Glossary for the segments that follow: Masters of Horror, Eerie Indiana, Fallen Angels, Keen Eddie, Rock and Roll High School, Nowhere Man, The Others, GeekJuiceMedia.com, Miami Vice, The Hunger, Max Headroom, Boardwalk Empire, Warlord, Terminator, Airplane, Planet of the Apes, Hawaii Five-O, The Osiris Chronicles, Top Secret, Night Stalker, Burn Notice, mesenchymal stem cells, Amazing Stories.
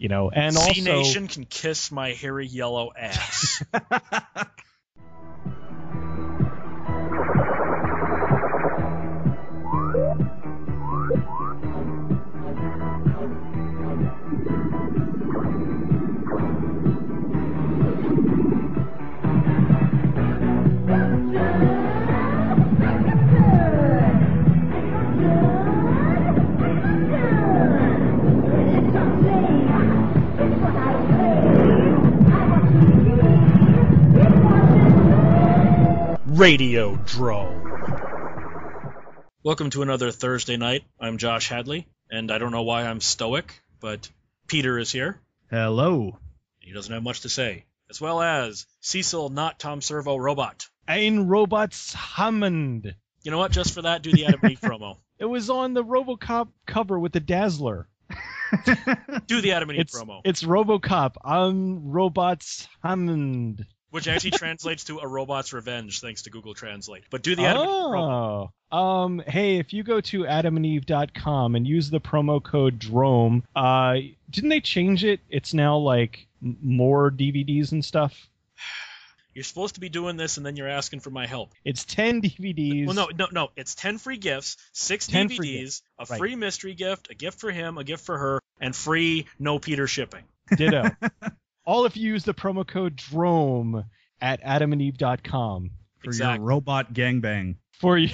you know, and also C-Nation can kiss my hairy yellow ass. Radio Drone. Welcome to another Thursday night. I'm Josh Hadley, and I don't know why I'm stoic, but Peter is here. Hello. He doesn't have much to say. As well as Cecil, not Tom Servo, Robot. Ein Robots Hammond. You know what? Just for that, do the Adam and Eve promo. It was on the RoboCop cover with the Dazzler. Do the Adam and Eve promo. It's RoboCop. Ein Robots Hammond. Which actually translates to A Robot's Revenge, thanks to Google Translate. But do the Adam and Eve promo. Hey, if you go to adamandeve.com and use the promo code DROME, didn't they change it? It's now, like, more DVDs and stuff. You're supposed to be doing this, and then you're asking for my help. It's 10 DVDs. Well, no. It's 10 free gifts, 6 DVDs, a free mystery gift, a gift for him, a gift for her, and free no Peter shipping. Ditto. All if you use the promo code DROME at adamandeve.com. Your robot gangbang. For you.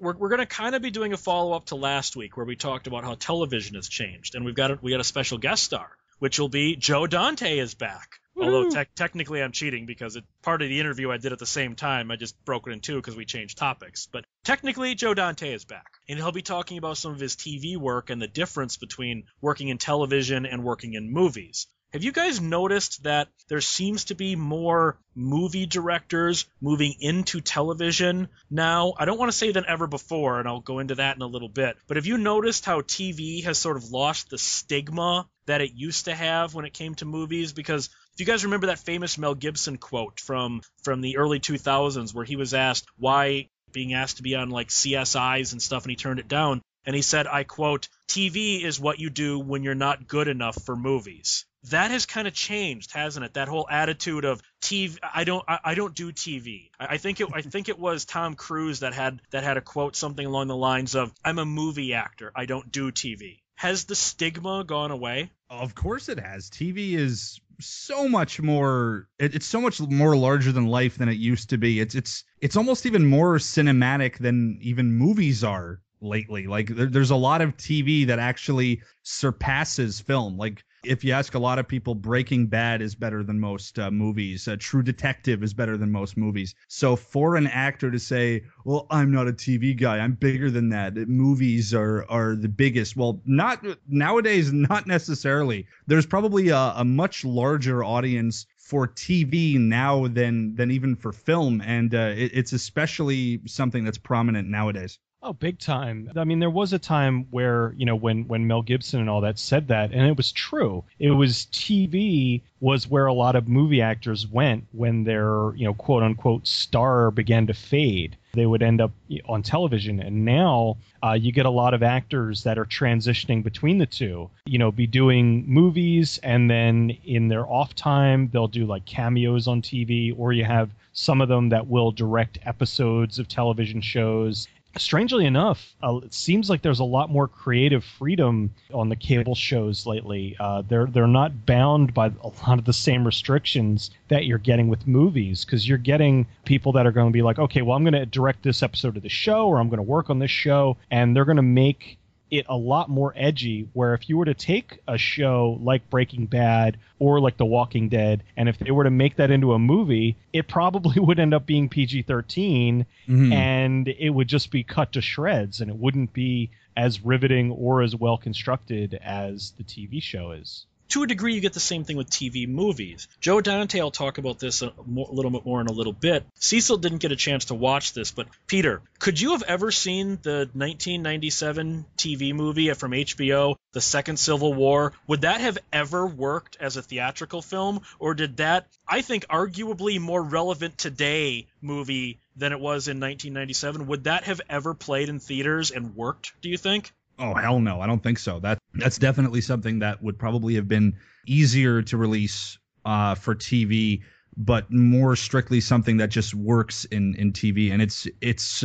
We're going to kind of be doing a follow-up to last week where we talked about how television has changed. And we got a special guest star, which will be Joe Dante is back. Woo! Although technically I'm cheating because part of the interview I did at the same time, I just broke it in two because we changed topics. But technically, Joe Dante is back. And he'll be talking about some of his TV work and the difference between working in television and working in movies. Have you guys noticed that there seems to be more movie directors moving into television now? I don't want to say than ever before, and I'll go into that in a little bit. But have you noticed how TV has sort of lost the stigma that it used to have when it came to movies? Because if you guys remember that famous Mel Gibson quote from the early 2000s where he was asked why being asked to be on like CSIs and stuff, and he turned it down. And he said, I quote, TV is what you do when you're not good enough for movies. That has kind of changed, hasn't it? That whole attitude of TV. I don't do TV. I think it was Tom Cruise that had a quote something along the lines of, I'm a movie actor. I don't do TV. Has the stigma gone away? Of course it has. TV is so much more. It's so much more larger than life than it used to be. It's almost even more cinematic than even movies are lately. Like there's a lot of TV that actually surpasses film. Like if you ask a lot of people, Breaking Bad is better than most movies. True Detective is better than most movies. So for an actor to say, well, I'm not a TV guy, I'm bigger than that, movies are the biggest. Well, not nowadays, not necessarily. There's probably a much larger audience for TV now than even for film. And it's especially something that's prominent nowadays. Oh, big time. I mean, there was a time where, you know, when Mel Gibson and all that said that, and it was true. It was TV was where a lot of movie actors went when their, you know, quote unquote star began to fade. They would end up on television. And now you get a lot of actors that are transitioning between the two, you know, be doing movies. And then in their off time, they'll do like cameos on TV, or you have some of them that will direct episodes of television shows. Strangely enough, it seems like there's a lot more creative freedom on the cable shows lately. They're not bound by a lot of the same restrictions that you're getting with movies, because you're getting people that are going to be like, okay, well, I'm going to direct this episode of the show, or I'm going to work on this show, and they're going to make it a lot more edgy, where if you were to take a show like Breaking Bad or like The Walking Dead, and if they were to make that into a movie, it probably would end up being PG-13, and it would just be cut to shreds, and it wouldn't be as riveting or as well constructed as the TV show is. To a degree, you get the same thing with TV movies. Joe Dante will talk about this a little bit more in a little bit. Cecil didn't get a chance to watch this, but Peter, could you have ever seen the 1997 TV movie from HBO, The Second Civil War? Would that have ever worked as a theatrical film, or did that, I think, arguably more relevant today movie than it was in 1997, would that have ever played in theaters and worked, do you think? Oh, hell no. I don't think so. That's definitely something that would probably have been easier to release for TV, but more strictly something that just works in TV. And it's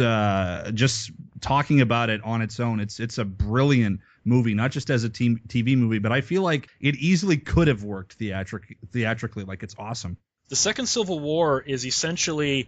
just talking about it on its own. It's a brilliant movie, not just as a TV movie, but I feel like it easily could have worked theatrically. Like, it's awesome. The Second Civil War is essentially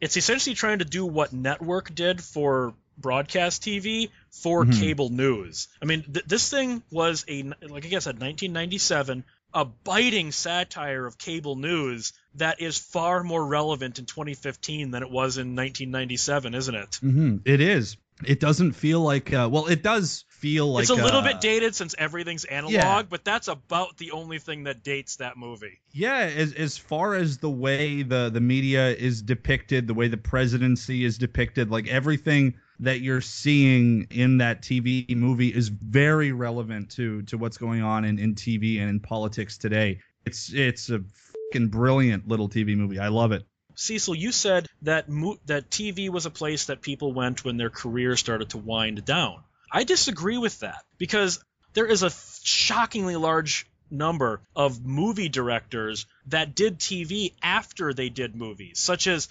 trying to do what Network did for broadcast TV for cable news. I mean, this thing was, like I said, 1997, a biting satire of cable news that is far more relevant in 2015 than it was in 1997, isn't it? Mm-hmm. It is. It doesn't feel like, it does feel like... It's a little bit dated since everything's analog, but that's about the only thing that dates that movie. Yeah, as far as the way the media is depicted, the way the presidency is depicted, like everything that you're seeing in that TV movie is very relevant to what's going on in TV and in politics today. It's a fucking brilliant little TV movie. I love it. Cecil, you said that TV was a place that people went when their career started to wind down. I disagree with that, because there is a shockingly large number of movie directors that did TV after they did movies, such as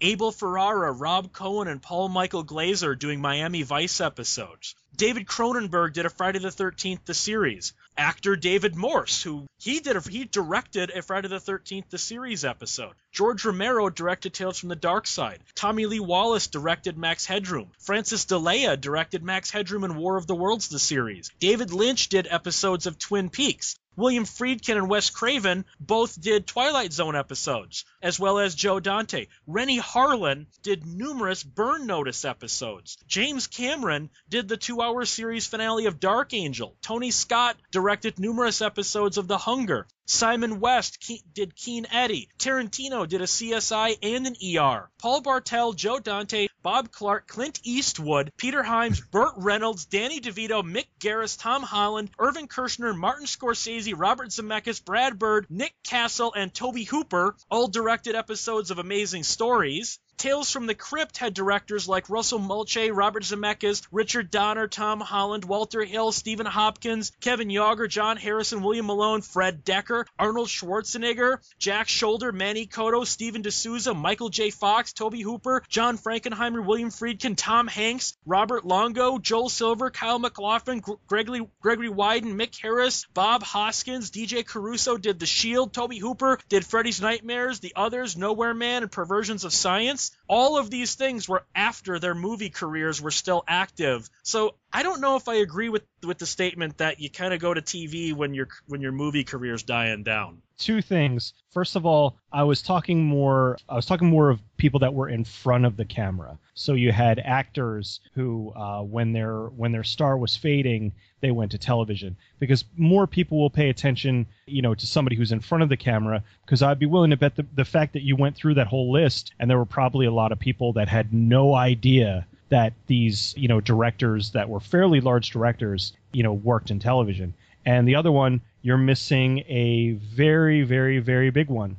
Abel Ferrara, Rob Cohen, and Paul Michael Glaser doing Miami Vice episodes. David Cronenberg did a Friday the 13th, the series. Actor David Morse, he directed a Friday the 13th, the series episode. George Romero directed Tales from the Dark Side. Tommy Lee Wallace directed Max Headroom. Francis Delia directed Max Headroom and War of the Worlds, the series. David Lynch did episodes of Twin Peaks. William Friedkin and Wes Craven both did Twilight Zone episodes, as well as Joe Dante. Renny Harlin did numerous Burn Notice episodes. James Cameron did the 2-hour series finale of Dark Angel. Tony Scott directed numerous episodes of The Hunger. Simon West did Keen Eddie. Tarantino did a CSI and an ER. Paul Bartel, Joe Dante, Bob Clark, Clint Eastwood, Peter Himes, Burt Reynolds, Danny DeVito, Mick Garris, Tom Holland, Irvin Kershner, Martin Scorsese, Robert Zemeckis, Brad Bird, Nick Castle, and Tobe Hooper all directed episodes of Amazing Stories. Tales from the Crypt had directors like Russell Mulcahy, Robert Zemeckis, Richard Donner, Tom Holland, Walter Hill, Stephen Hopkins, Kevin Yeager, John Harrison, William Malone, Fred Decker, Arnold Schwarzenegger, Jack Scholder, Manny Coto, Steven D'Souza, Michael J. Fox, Tobe Hooper, John Frankenheimer, William Friedkin, Tom Hanks, Robert Longo, Joel Silver, Kyle MacLachlan, Gregory Wyden, Mick Harris, Bob Hoskins, DJ Caruso did The Shield, Tobe Hooper did Freddy's Nightmares, The Others, Nowhere Man, and Perversions of Science. All of these things were after their movie careers were still active. So I don't know if I agree with the statement that you kind of go to TV when your movie career's dying down. Two things. First of all, I was talking more of people that were in front of the camera. So you had actors who, when their star was fading, they went to television, because more people will pay attention, to somebody who's in front of the camera. Because I'd be willing to bet the fact that you went through that whole list, and there were probably a lot of people that had no idea that these, directors that were fairly large directors, worked in television. And the other one, you're missing a very, very, very big one.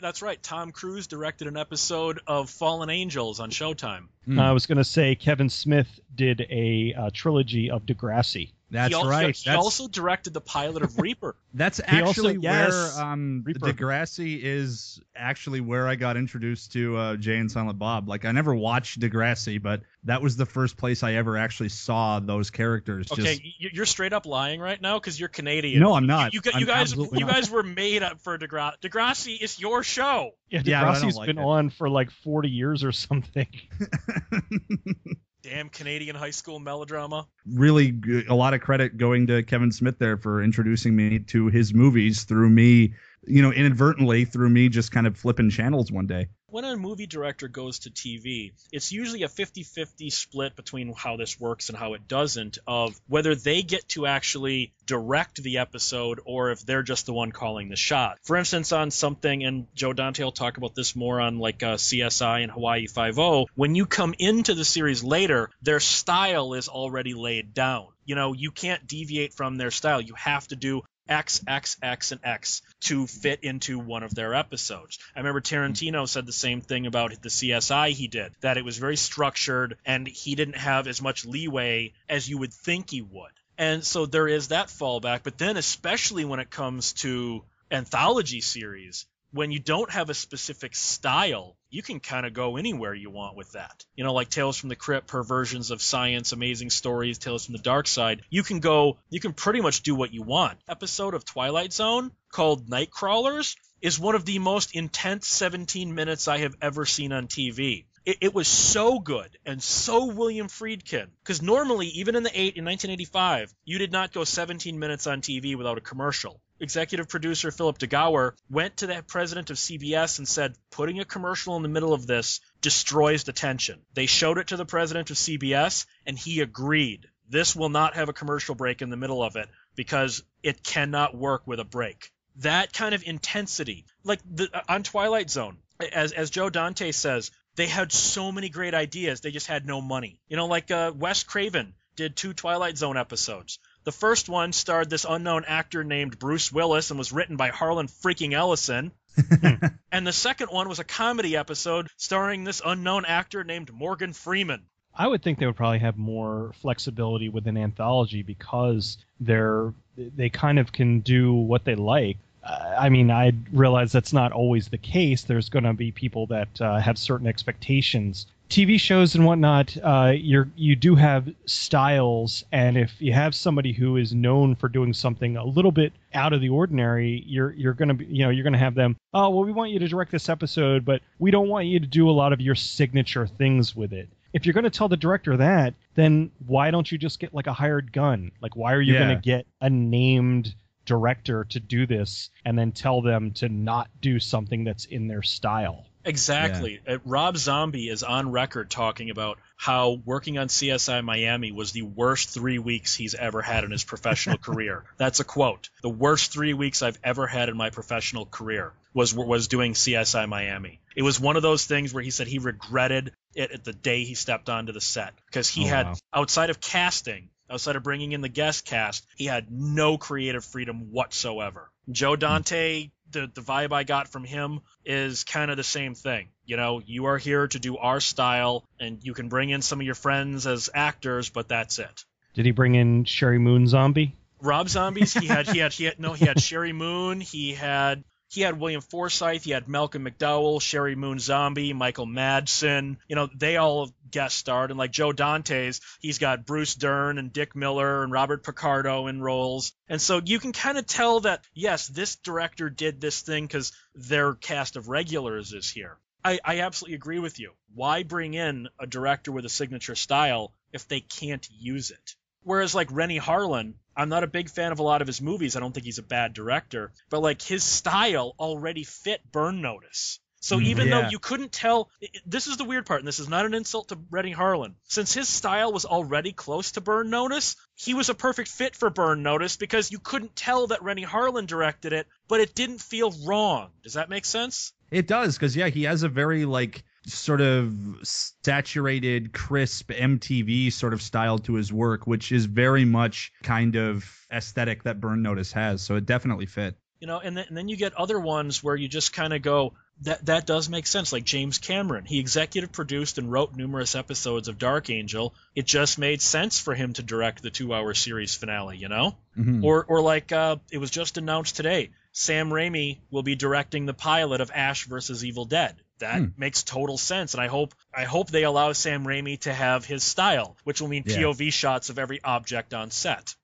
That's right. Tom Cruise directed an episode of Fallen Angels on Showtime. I was going to say Kevin Smith did a trilogy of Degrassi. That's right. He also directed the pilot of Reaper. That's actually where Degrassi is actually where I got introduced to Jay and Silent Bob. Like, I never watched Degrassi, but that was the first place I ever actually saw those characters. Okay, you're straight up lying right now because you're Canadian. No, I'm not. You guys were made up for Degrassi. Degrassi is your show. Yeah, Degrassi's been on for like 40 years or something. Damn Canadian high school melodrama. Really, a lot of credit going to Kevin Smith there for introducing me to his movies through me, inadvertently through me just kind of flipping channels one day. When a movie director goes to TV, it's usually a 50-50 split between how this works and how it doesn't, of whether they get to actually direct the episode or if they're just the one calling the shot. For instance, on something, and Joe Dante will talk about this more on like CSI and Hawaii Five-O, when you come into the series later, their style is already laid down. you know, you can't deviate from their style. You have to do X, X, X, and X to fit into one of their episodes. I remember Tarantino said the same thing about the CSI he did, that it was very structured and he didn't have as much leeway as you would think he would. And so there is that fallback. But then especially when it comes to anthology series, when you don't have a specific style, you can kind of go anywhere you want with that. You know, like Tales from the Crypt, Perversions of Science, Amazing Stories, Tales from the Dark Side. You can pretty much do what you want. Episode of Twilight Zone called Nightcrawlers is one of the most intense 17 minutes I have ever seen on TV. It was so good and so William Friedkin, because normally, even in 1985, you did not go 17 minutes on TV without a commercial. Executive producer Philip DeGauer went to the president of CBS and said, putting a commercial in the middle of this destroys the tension. They showed it to the president of CBS, and he agreed. This will not have a commercial break in the middle of it because it cannot work with a break. That kind of intensity, like on Twilight Zone, as Joe Dante says, they had so many great ideas. They just had no money. You know, like Wes Craven did 2 Twilight Zone episodes. The first one starred this unknown actor named Bruce Willis and was written by Harlan freaking Ellison. And the second one was a comedy episode starring this unknown actor named Morgan Freeman. I would think they would probably have more flexibility with an anthology because they kind of can do what they like. I mean, I realize that's not always the case. There's going to be people that have certain expectations. TV shows and whatnot, you do have styles, and if you have somebody who is known for doing something a little bit out of the ordinary, you're gonna have them. Oh well, we want you to direct this episode, but we don't want you to do a lot of your signature things with it. If you're gonna tell the director that, then why don't you just get like a hired gun? Like, why are you gonna get a named director to do this and then tell them to not do something that's in their style? Exactly. Yeah. Rob Zombie is on record talking about how working on CSI Miami was the worst 3 weeks he's ever had in his professional career. That's a quote. The worst 3 weeks I've ever had in my professional career was doing CSI Miami. It was one of those things where he said he regretted it at the day he stepped onto the set because he had, outside of casting, outside of bringing in the guest cast, he had no creative freedom whatsoever. Joe Dante... The vibe I got from him is kind of the same thing. You know, you are here to do our style, and you can bring in some of your friends as actors, but that's it. Did he bring in Sherry Moon Zombie? Rob Zombies? He had Sherry Moon. He had William Forsythe. He had Malcolm McDowell, Sherry Moon Zombie, Michael Madsen. You know, they all guest starred. And like Joe Dante's, he's got Bruce Dern and Dick Miller and Robert Picardo in roles. And so you can kind of tell that, yes, this director did this thing because their cast of regulars is here. I absolutely agree with you. Why bring in a director with a signature style if they can't use it? Whereas like Renny Harlin, I'm not a big fan of a lot of his movies. I don't think he's a bad director, but like his style already fit Burn Notice. So even though you couldn't tell, this is the weird part, and this is not an insult to Renny Harlin. Since his style was already close to Burn Notice, he was a perfect fit for Burn Notice because you couldn't tell that Renny Harlin directed it, but it didn't feel wrong. Does that make sense? It does, because he has a very like sort of saturated, crisp MTV sort of style to his work, which is very much kind of aesthetic that Burn Notice has. So it definitely fit. You know, and then you get other ones where you just kind of go, that does make sense. Like James Cameron, he executive produced and wrote numerous episodes of Dark Angel. It just made sense for him to direct the 2-hour series finale, you know? Mm-hmm. Or like it was just announced today, Sam Raimi will be directing the pilot of Ash vs. Evil Dead. That makes total sense, and I hope they allow Sam Raimi to have his style, which will mean POV shots of every object on set.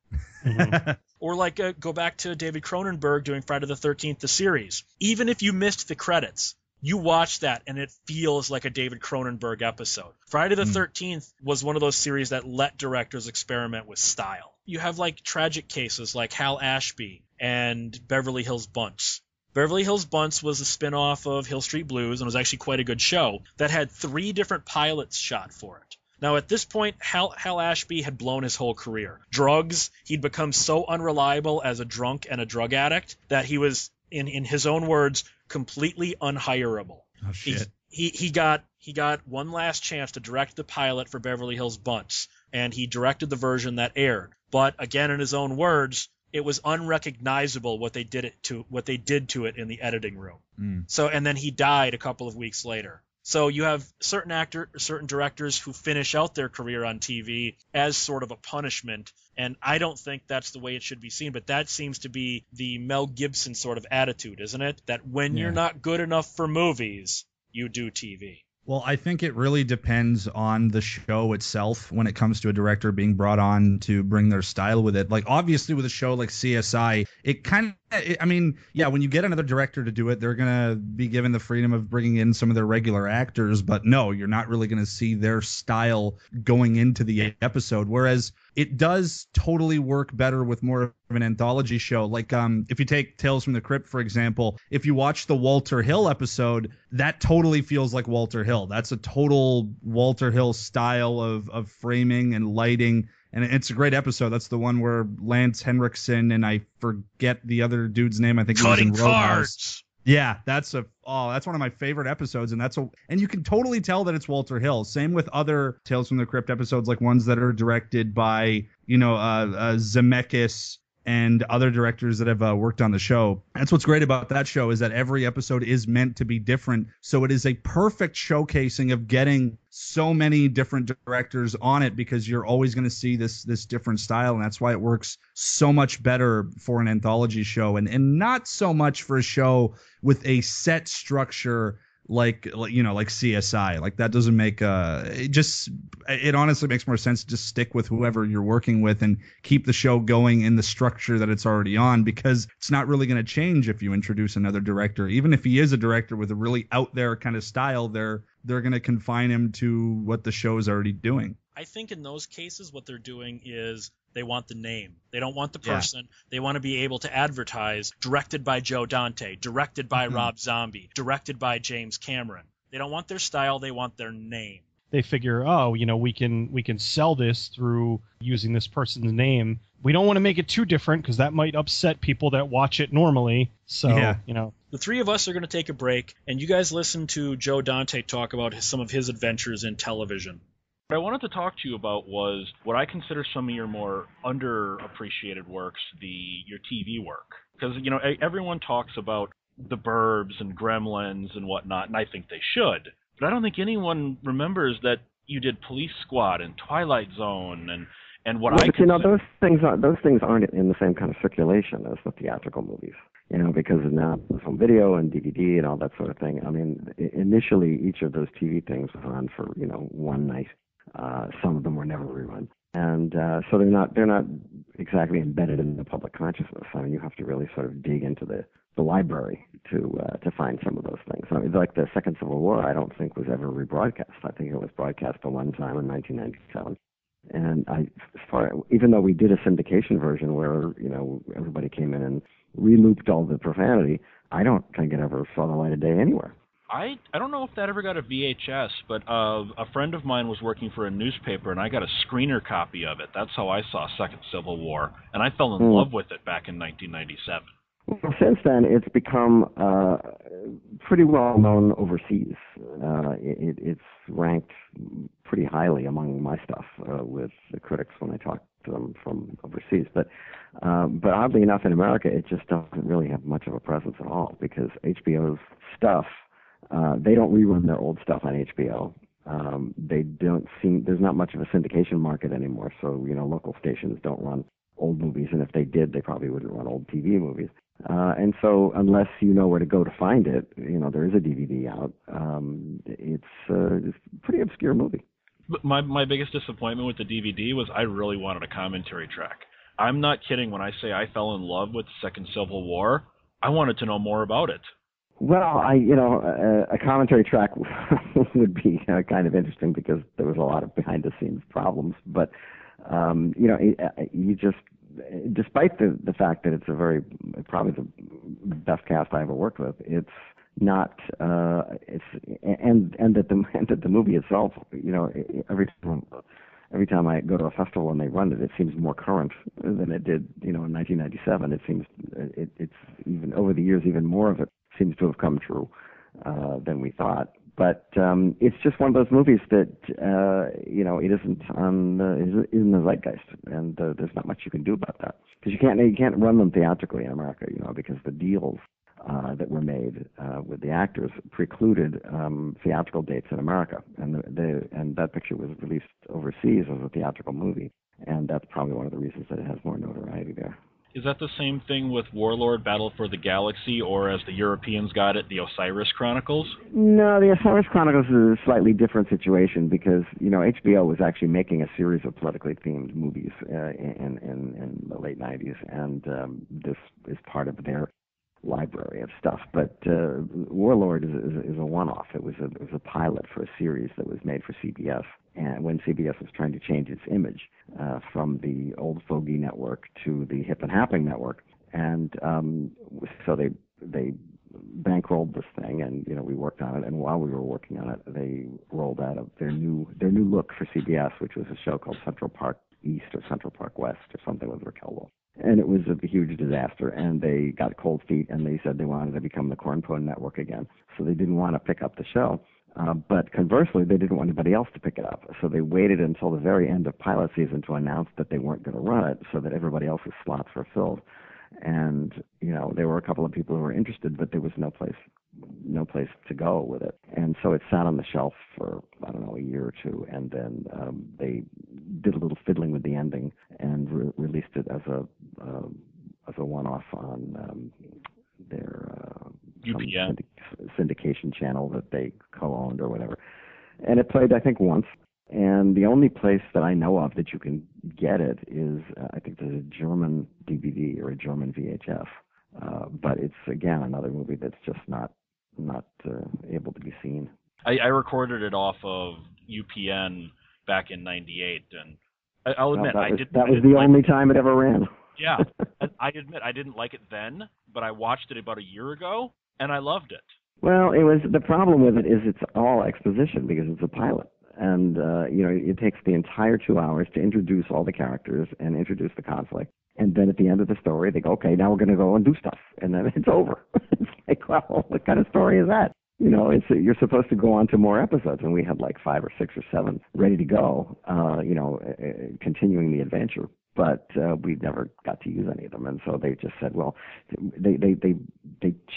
Mm-hmm. Or like go back to David Cronenberg doing Friday the 13th, the series. Even if you missed the credits, you watch that, and it feels like a David Cronenberg episode. Friday the 13th was one of those series that let directors experiment with style. You have like tragic cases like Hal Ashby and Beverly Hills Bunce. Beverly Hills Bunce was a spin-off of Hill Street Blues and was actually quite a good show that had 3 different pilots shot for it. Now, at this point, Hal Ashby had blown his whole career. Drugs, he'd become so unreliable as a drunk and a drug addict that he was, in his own words, completely unhireable. Oh, shit. He got one last chance to direct the pilot for Beverly Hills Bunce. and he directed the version that aired. But again, in his own words, it was unrecognizable what they did to it in the editing room. So, and then he died a couple of weeks later. So you have certain directors who finish out their career on TV as sort of a punishment, and I don't think that's the way it should be seen, but that seems to be the Mel Gibson sort of attitude, isn't it? That when you're not good enough for movies, you do TV. Well, I think it really depends on the show itself when it comes to a director being brought on to bring their style with it. Like, obviously, with a show like CSI, it kind of, I mean, yeah, when you get another director to do it, they're going to be given the freedom of bringing in some of their regular actors. But no, you're not really going to see their style going into the episode, whereas it does totally work better with more of an anthology show. Like, if you take Tales from the Crypt, for example, if you watch the Walter Hill episode, that totally feels like Walter Hill. That's a total Walter Hill style of framing and lighting. And it's a great episode. That's the one where Lance Henriksen and I forget the other dude's name. I think he was in Roadhouse. Yeah, that's one of my favorite episodes, and and you can totally tell that it's Walter Hill. Same with other Tales from the Crypt episodes, like ones that are directed by, Zemeckis and other directors that have worked on the show. That's what's great about that show, is that every episode is meant to be different, so it is a perfect showcasing of getting so many different directors on it, because you're always going to see this different style, and that's why it works so much better for an anthology show and not so much for a show with a set structure like CSI. Like, that doesn't make it honestly makes more sense to just stick with whoever you're working with and keep the show going in the structure that it's already on, because it's not really going to change if you introduce another director. Even if he is a director with a really out there kind of style, they're going to confine him to what the show is already doing. I think in those cases what they're doing is they want the name. They don't want the person. Yeah. They want to be able to advertise, directed by Joe Dante, directed by Rob Zombie, directed by James Cameron. They don't want their style. They want their name. They figure, we can sell this through using this person's name. We don't want to make it too different because that might upset people that watch it normally. So, The three of us are going to take a break, and you guys listen to Joe Dante talk about some of his adventures in television. What I wanted to talk to you about was what I consider some of your more underappreciated works, your TV work. Because, everyone talks about The Burbs and Gremlins and whatnot, and I think they should. But I don't think anyone remembers that you did Police Squad and Twilight Zone and what I consider... those things aren't in the same kind of circulation as the theatrical movies. Because now it's on video and DVD and all that sort of thing. I mean, initially each of those TV things was on for, one night. Some of them were never rerun, and so they're not exactly embedded in the public consciousness. I mean, you have to really sort of dig into the library to find some of those things. I mean, like The Second Civil War, I don't think was ever rebroadcast. I think it was broadcast the one time in 1997. And even though we did a syndication version where everybody came in and re-looped all the profanity, I don't think it ever saw the light of day anywhere. I don't know if that ever got a VHS, but a friend of mine was working for a newspaper, and I got a screener copy of it. That's how I saw Second Civil War, and I fell in love with it back in 1997. Well, since then, it's become pretty well known overseas. It's ranked pretty highly among my stuff with the critics when I talk to them from overseas. But oddly enough, in America, it just doesn't really have much of a presence at all, because HBO's stuff... they don't rerun their old stuff on HBO. There's not much of a syndication market anymore, so, local stations don't run old movies, and if they did, they probably wouldn't run old TV movies. And so unless you know where to go to find it, there is a DVD out. It's a pretty obscure movie. But my biggest disappointment with the DVD was I really wanted a commentary track. I'm not kidding when I say I fell in love with the Second Civil War. I wanted to know more about it. Well, a commentary track would be kind of interesting, because there was a lot of behind-the-scenes problems. But, despite the fact that it's probably the best cast I ever worked with, it's not, and that the movie itself, every time I go to a festival and they run it, it seems more current than it did, in 1997. It seems it's even over the years, even more of it seems to have come true than we thought. But it's just one of those movies that it isn't on the zeitgeist, and there's not much you can do about that, because you can't run them theatrically in America, because the deals that were made with the actors precluded theatrical dates in America, and that picture was released overseas as a theatrical movie, and that's probably one of the reasons that it has more notoriety there. Is that the same thing with Warlord, Battle for the Galaxy, or as the Europeans got it, the Osiris Chronicles? No, the Osiris Chronicles is a slightly different situation because, HBO was actually making a series of politically themed movies in the late 90s, and this is part of their library of stuff. But Warlord is a one-off. It was a pilot for a series that was made for CBS. And when CBS was trying to change its image from the old fogey network to the hip and happening network, and so they bankrolled this thing, and we worked on it. And while we were working on it, they rolled out of their new look for CBS, which was a show called Central Park East or Central Park West or something with Raquel Wolfe. And it was a huge disaster, and they got cold feet, and they said they wanted to become the Cornpone Network again. So they didn't want to pick up the show. But conversely, they didn't want anybody else to pick it up. So they waited until the very end of pilot season to announce that they weren't going to run it so that everybody else's slots were filled. And, there were a couple of people who were interested, but there was no place to go with it. And so it sat on the shelf for, a year or two, and then they did a little fiddling with the ending and released it as a one-off on their UPN syndication channel that they co-owned or whatever. And it played, I think, once. And the only place that I know of that you can get it is, I think there's a German DVD or a German VHF. But it's, again, another movie that's just not able to be seen. I recorded it off of UPN back in 98, and I'll admit that was the only time it ever ran. Yeah, I admit I didn't like it then, but I watched it about a year ago, and I loved it. Well, the problem with it is it's all exposition because it's a pilot. And, it takes the entire 2 hours to introduce all the characters and introduce the conflict. And then at the end of the story, they go, okay, now we're going to go and do stuff. And then it's over. It's like, well, what kind of story is that? You're supposed to go on to more episodes. And we had like 5 or 6 or 7 ready to go, continuing the adventure. But we never got to use any of them. And so they just said, well, they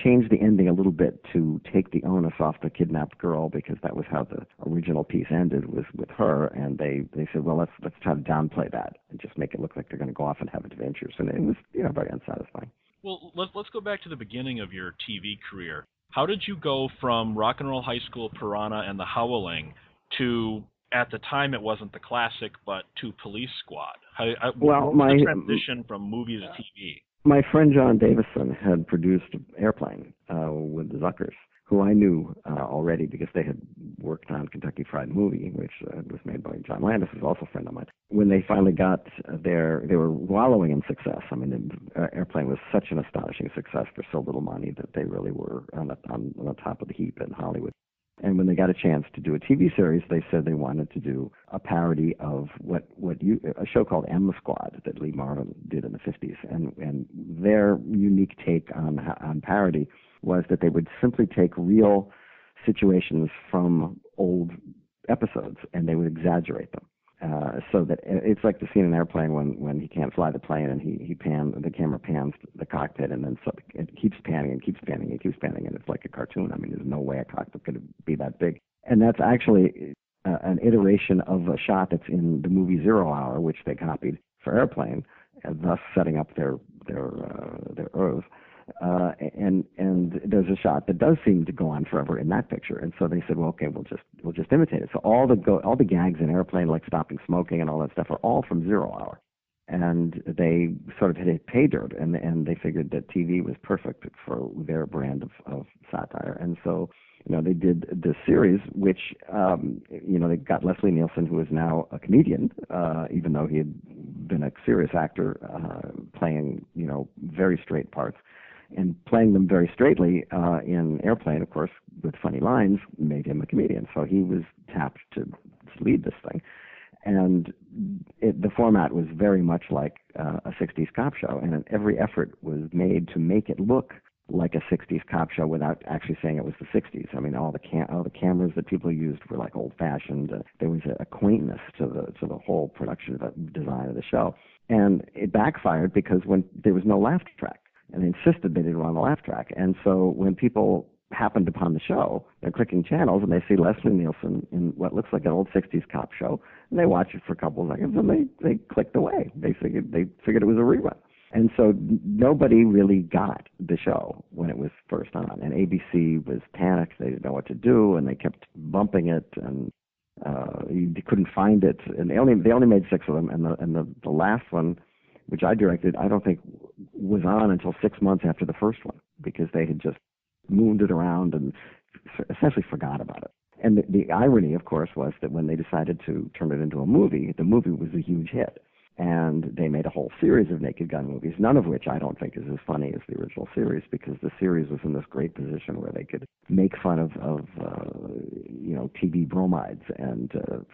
changed the ending a little bit to take the onus off the kidnapped girl, because that was how the original piece ended, was with her. And they said, well, let's try to downplay that and just make it look like they're going to go off and have adventures. And it was, very unsatisfying. Well, let's go back to the beginning of your TV career. How did you go from Rock and Roll High School, Piranha, and The Howling to... At the time, it wasn't the classic, but to Police Squad. The transition from movie to TV. My friend John Davison had produced Airplane with the Zuckers, who I knew already because they had worked on Kentucky Fried Movie, which was made by John Landis, who's also a friend of mine. When they finally got they were wallowing in success. I mean, Airplane was such an astonishing success for so little money that they really were on the top of the heap in Hollywood. And when they got a chance to do a TV series, they said they wanted to do a parody of a show called M Squad that Lee Marvin did in the 50s. And their unique take on parody was that they would simply take real situations from old episodes and they would exaggerate them. So that it's like the scene in Airplane when he can't fly the plane and the camera pans the cockpit, and then it keeps panning and keeps panning and keeps panning, and it's like a cartoon. I mean, there's no way a cockpit could be that big. And that's actually an iteration of a shot that's in the movie Zero Hour, which they copied for Airplane, and thus setting up their oath. And there's a shot that does seem to go on forever in that picture, and so they said, well, okay, we'll just imitate it. So all the gags in Airplane, like stopping smoking and all that stuff, are all from Zero Hour, and they sort of hit pay dirt, and they figured that TV was perfect for their brand of satire, and so they did this series, which they got Leslie Nielsen, who is now a comedian, even though he had been a serious actor playing very straight parts. And playing them very straightly in Airplane, of course, with funny lines, made him a comedian. So he was tapped to lead this thing. And the format was very much like a 60s cop show. And every effort was made to make it look like a 60s cop show without actually saying it was the 60s. I mean, all the cameras that people used were like old-fashioned. There was a quaintness to the whole production design of the show. And it backfired because when there was no laugh track, and they insisted they didn't want a laugh track. And so when people happened upon the show, they're clicking channels, and they see Leslie Nielsen in what looks like an old 60s cop show, and they watch it for a couple of seconds, and they clicked away. They figured it was a rerun. And so nobody really got the show when it was first on. And ABC was panicked. They didn't know what to do, and they kept bumping it, and you couldn't find it. And they only made 6 of them, and the last one, which I directed, I don't think was on until 6 months after the first one, because they had just mooned it around and essentially forgot about it. And the irony, of course, was that when they decided to turn it into a movie, the movie was a huge hit. And they made a whole series of Naked Gun movies, none of which I don't think is as funny as the original series, because the series was in this great position where they could make fun of TV bromides and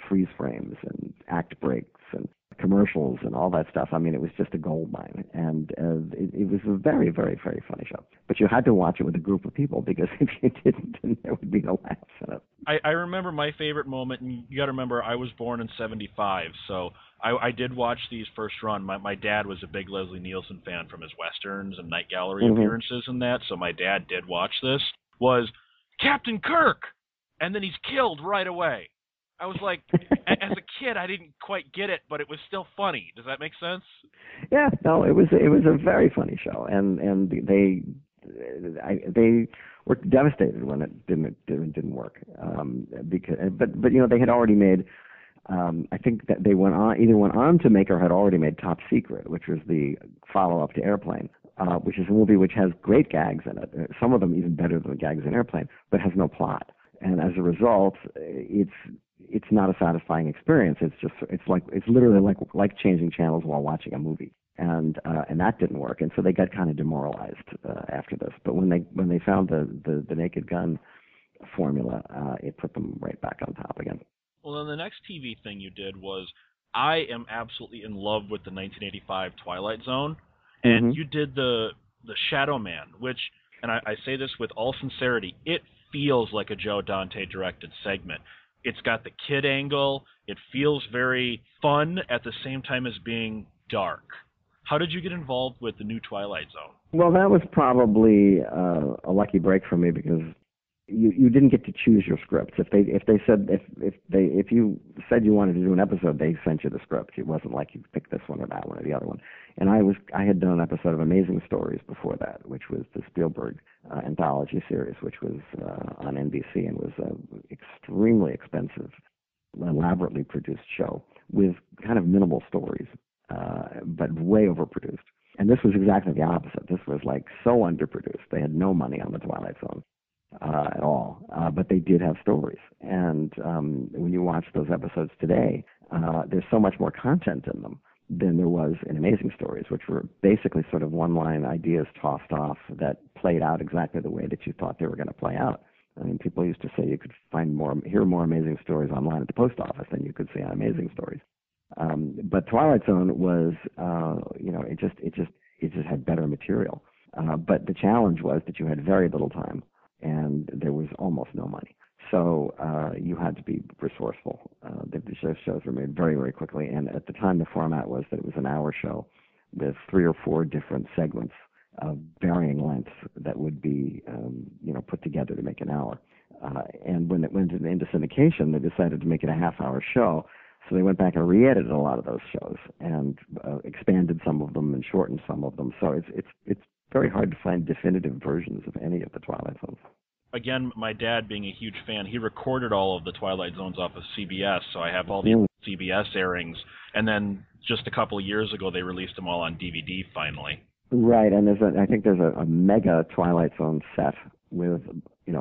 freeze frames and act breaks and commercials and all that stuff. I mean, it was just a gold mine, and it was a very, very, very funny show. But you had to watch it with a group of people, because if you didn't, then there would be no laughs in it. I remember my favorite moment, and you got to remember, I was born in '75, so I did watch these first run. My dad was a big Leslie Nielsen fan from his westerns and night gallery appearances and that, so my dad did watch this. Was Captain Kirk, and then he's killed right away. I was like, as a kid, I didn't quite get it, but it was still funny. Does that make sense? Yeah, no, it was a very funny show, and they were devastated when it didn't work, because you know, they had already made. I think that they went on to make, or had already made, Top Secret, which was the follow-up to Airplane, which is a movie which has great gags in it. Some of them even better than the gags in Airplane, but has no plot, and as a result, it's not a satisfying experience. It's literally like changing channels while watching a movie, and that didn't work. And so they got kind of demoralized after this. But when they found the Naked Gun formula, it put them right back on top again. Well, then the next TV thing you did was, I am absolutely in love with the 1985 Twilight Zone, and you did the Shadow Man, which, and I say this with all sincerity, it feels like a Joe Dante directed segment. It's got the kid angle. It feels very fun at the same time as being dark. How did you get involved with the new Twilight Zone? Well, that was probably a lucky break for me, because you didn't get to choose your scripts. If you said you wanted to do an episode, they sent you the script. It wasn't like you picked this one or that one or the other one. And I had done an episode of Amazing Stories before that, which was the Spielberg anthology series, which was on NBC, and was an extremely expensive, elaborately produced show with kind of minimal stories, but way overproduced. And this was exactly the opposite. This was like so underproduced. They had no money on the Twilight Zone at all, but they did have stories. And when you watch those episodes today, there's so much more content in them than there was in Amazing Stories, which were basically sort of one-line ideas tossed off that played out exactly the way that you thought they were going to play out. I mean, people used to say you could hear more Amazing Stories online at the post office than you could see on Amazing Stories. But Twilight Zone was, it just had better material. But the challenge was that you had very little time, and there was almost no money. So you had to be resourceful. The shows were made very, very quickly. And at the time, the format was that it was an hour show with 3 or 4 different segments of varying lengths that would be put together to make an hour. And when it went into syndication, they decided to make it a half-hour show. So they went back and re-edited a lot of those shows, and expanded some of them and shortened some of them. So it's very hard to find definitive versions of any of the Twilight Zones. Again, my dad being a huge fan, he recorded all of the Twilight Zones off of CBS, so I have all the CBS airings. And then just a couple of years ago, they released them all on DVD finally. Right, and I think there's a mega Twilight Zone set with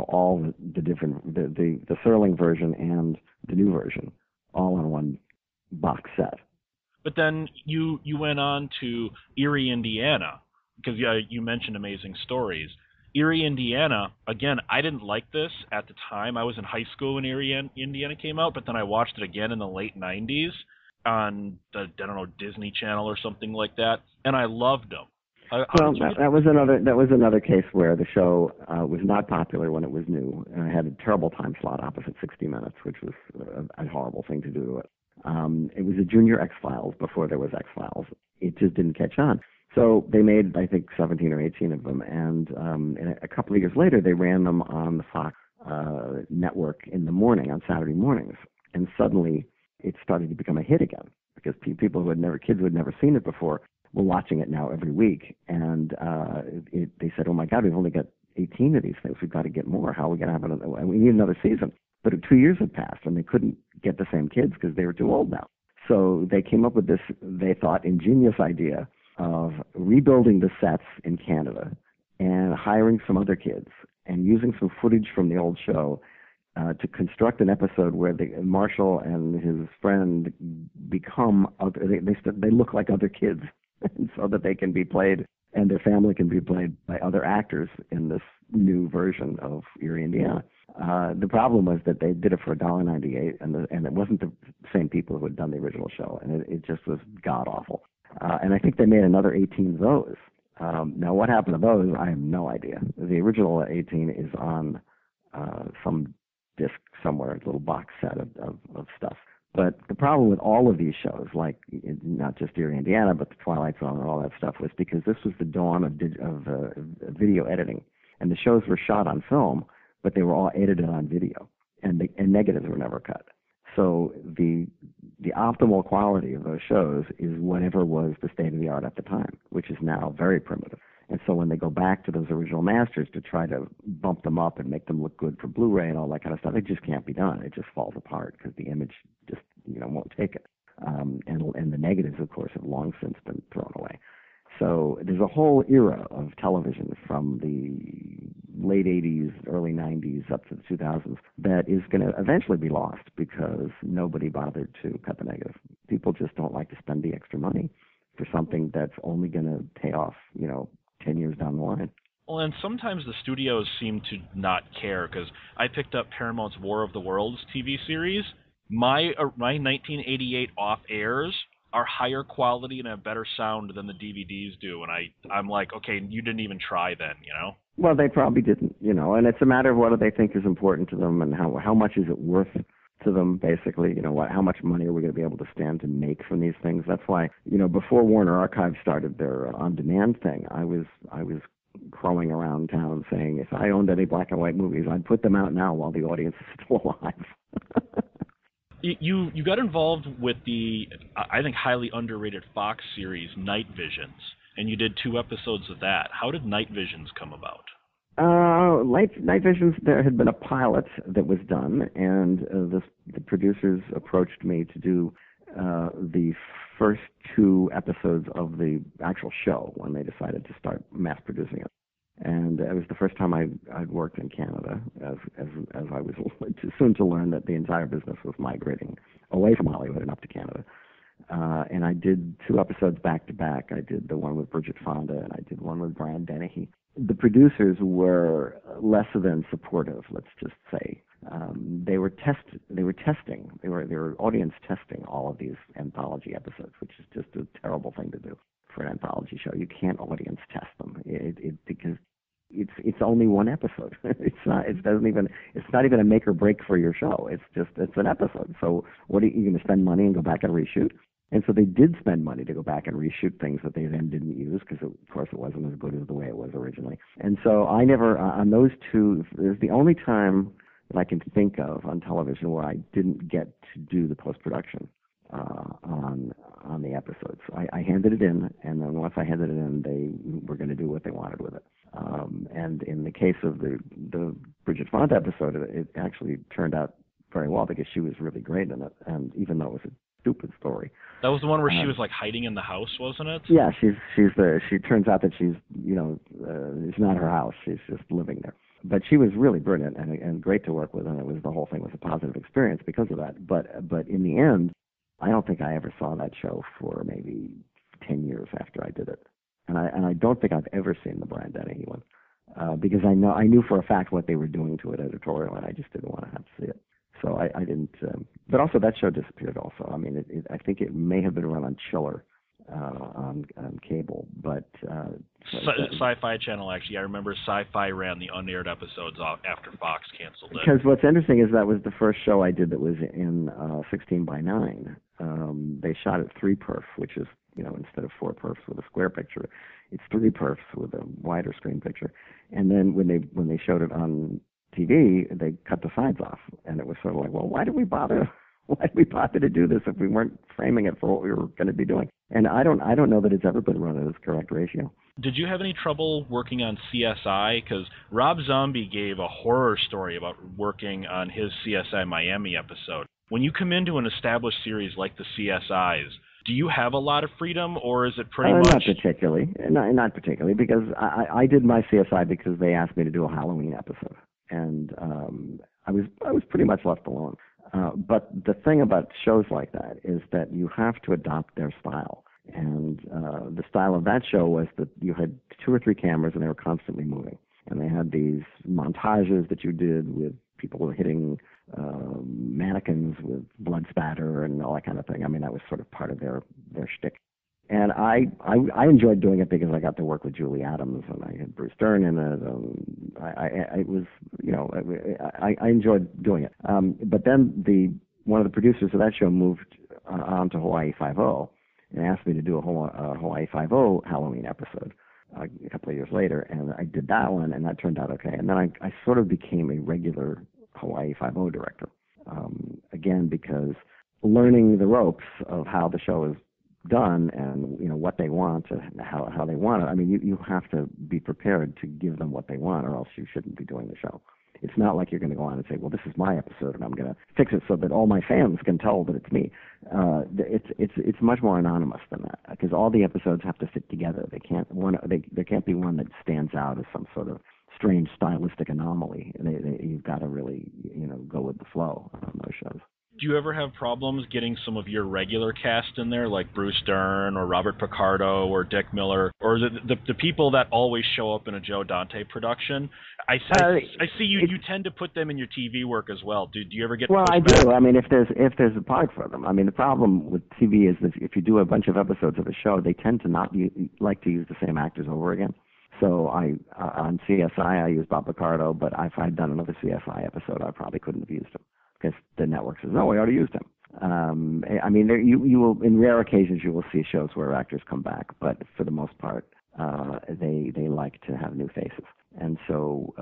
all the different, the Serling version and the new version, all in one box set. But then you went on to Eerie, Indiana, because you mentioned Amazing Stories. Eerie, Indiana, again, I didn't like this at the time. I was in high school when Eerie, Indiana came out, but then I watched it again in the late 90s on, I don't know, Disney Channel or something like that, and I loved them. Well, that was another case where the show was not popular when it was new, and I had a terrible time slot opposite 60 Minutes, which was a horrible thing to do to it. It was a junior X-Files before there was X-Files. It just didn't catch on. So they made, I think, 17 or 18 of them, and a couple of years later, they ran them on the Fox network in the morning, on Saturday mornings, and suddenly it started to become a hit again, because people who had never seen it before, were watching it now every week, and they said, oh my God, we've only got 18 of these things, we've got to get more, how are we going to have another, we need another season. But 2 years had passed, and they couldn't get the same kids because they were too old now. So they came up with this, they thought, ingenious idea of rebuilding the sets in Canada and hiring some other kids and using some footage from the old show to construct an episode where Marshall and his friend become other. They look like other kids, so that they can be played and their family can be played by other actors in this new version of Eerie Indiana. The problem was that they did it for $1.98, and it wasn't the same people who had done the original show, and it just was god-awful. And I think they made another 18 of those. Now, what happened to those, I have no idea. The original 18 is on some disc somewhere, a little box set of stuff. But the problem with all of these shows, like not just Eerie Indiana, but the Twilight Zone and all that stuff, was because this was the dawn of video editing. And the shows were shot on film, but they were all edited on video. And negatives were never cut. So the optimal quality of those shows is whatever was the state of the art at the time, which is now very primitive. And so when they go back to those original masters to try to bump them up and make them look good for Blu-ray and all that kind of stuff, it just can't be done. It just falls apart because the image just, won't take it. And the negatives, of course, have long since been thrown away. So there's a whole era of television from the late 80s, early 90s, up to the 2000s that is going to eventually be lost because nobody bothered to cut the negative. People just don't like to spend the extra money for something that's only going to pay off, 10 years down the line. Well, and sometimes the studios seem to not care, because I picked up Paramount's War of the Worlds TV series. My 1988 off-airs are higher quality and have better sound than the DVDs do, and I'm like, okay, you didn't even try then, Well, they probably didn't, and it's a matter of what do they think is important to them and how much is it worth to them, basically, how much money are we going to be able to stand to make from these things? That's why, before Warner Archive started their on-demand thing, I was crowing around town saying, if I owned any black and white movies, I'd put them out now while the audience is still alive. You got involved with the, I think, highly underrated Fox series, Night Visions, and you did 2 episodes of that. How did Night Visions come about? Night Visions, there had been a pilot that was done, and the producers approached me to do the first 2 episodes of the actual show when they decided to start mass producing it. And it was the first time I'd worked in Canada, as I was soon to learn that the entire business was migrating away from Hollywood and up to Canada. And I did 2 episodes back to back. I did the one with Bridget Fonda, and I did one with Brian Dennehy. The producers were less than supportive, let's just say. They were audience testing all of these anthology episodes, which is just a terrible thing to do for an anthology show. You can't audience test them because it's only one episode. It's not even a make or break for your show. It's an episode. So what are you going to spend money and go back and reshoot? And so they did spend money to go back and reshoot things that they then didn't use because, of course, it wasn't as good as the way it was originally. And so I never, on those 2, is the only time that I can think of on television where I didn't get to do the post-production on the episodes. I handed it in, and then once I handed it in, they were going to do what they wanted with it. And in the case of the Bridget Fonda episode, it actually turned out very well because she was really great in it, and even though it was a stupid story. That was the one where she was hiding in the house, wasn't it? Yeah, she turns out that she's, it's not her house. She's just living there. But she was really brilliant and great to work with, and the whole thing was a positive experience because of that. But in the end, I don't think I ever saw that show for maybe 10 years after I did it. And I don't think I've ever seen the Brian Dennehy one because I knew for a fact what they were doing to it editorial, and I just didn't want to have to see it. So I didn't, but also that show disappeared also. I mean, I think it may have been run on Chiller on cable, but Sci-Fi Channel, actually. I remember Sci-Fi ran the unaired episodes off after Fox canceled it. Because what's interesting is that was the first show I did that was in 16:9. They shot it 3 perf, which is, you know, instead of 4 perfs with a square picture, it's 3 perfs with a wider screen picture. And then when they showed it on TV, they cut the sides off, and it was sort of like, well, why did we bother? Why did we bother to do this if we weren't framing it for what we were going to be doing? And I don't know that it's ever been run at its correct ratio. Did you have any trouble working on CSI? Because Rob Zombie gave a horror story about working on his CSI Miami episode. When you come into an established series like the CSIs, do you have a lot of freedom, or is it pretty much... Not particularly, because I did my CSI because they asked me to do a Halloween episode. And I was pretty much left alone. But the thing about shows like that is that you have to adopt their style. And the style of that show was that you had 2 or 3 cameras and they were constantly moving. And they had these montages that you did with people hitting mannequins with blood spatter and all that kind of thing. I mean, that was sort of part of their shtick. And I enjoyed doing it because I got to work with Julie Adams, and I had Bruce Dern in it. I enjoyed doing it. But then one of the producers of that show moved on to Hawaii Five-O and asked me to do a Hawaii Five-O Halloween episode a couple of years later, and I did that one, and that turned out okay. And then I sort of became a regular Hawaii Five-O director, again, because learning the ropes of how the show is done and, you know, what they want and how they want it. I mean, you have to be prepared to give them what they want, or else you shouldn't be doing the show. It's not like you're going to go on and say, well, this is my episode and I'm going to fix it so that all my fans can tell that it's me. It's much more anonymous than that, because all the episodes have to fit together. There can't be one that stands out as some sort of strange stylistic anomaly. You've got to really, you know, go with the flow on those shows. Do you ever have problems getting some of your regular cast in there, like Bruce Dern or Robert Picardo or Dick Miller, or the people that always show up in a Joe Dante production? I see you tend to put them in your TV work as well. Do you ever get? Well, I do. I mean, if there's a part for them. I mean, the problem with TV is that if you do a bunch of episodes of a show, they tend to not like to use the same actors over again. So on CSI, I used Bob Picardo, but if I'd done another CSI episode, I probably couldn't have used him. Because the network says, no, we already used him. I mean, you will, in rare occasions, you will see shows where actors come back, but for the most part, they like to have new faces. And so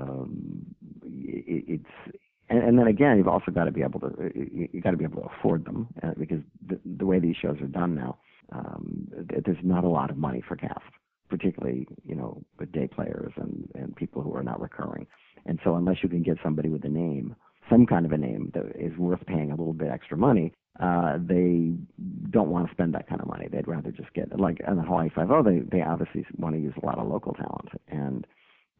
and then again, you've also got to be able to afford them, because the way these shows are done now, there's not a lot of money for cast, particularly, you know, with day players and people who are not recurring. And so unless you can get somebody with a name, some kind of a name that is worth paying a little bit extra money, they don't want to spend that kind of money. They'd rather just get, like on the Hawaii Five-0, they obviously want to use a lot of local talent. And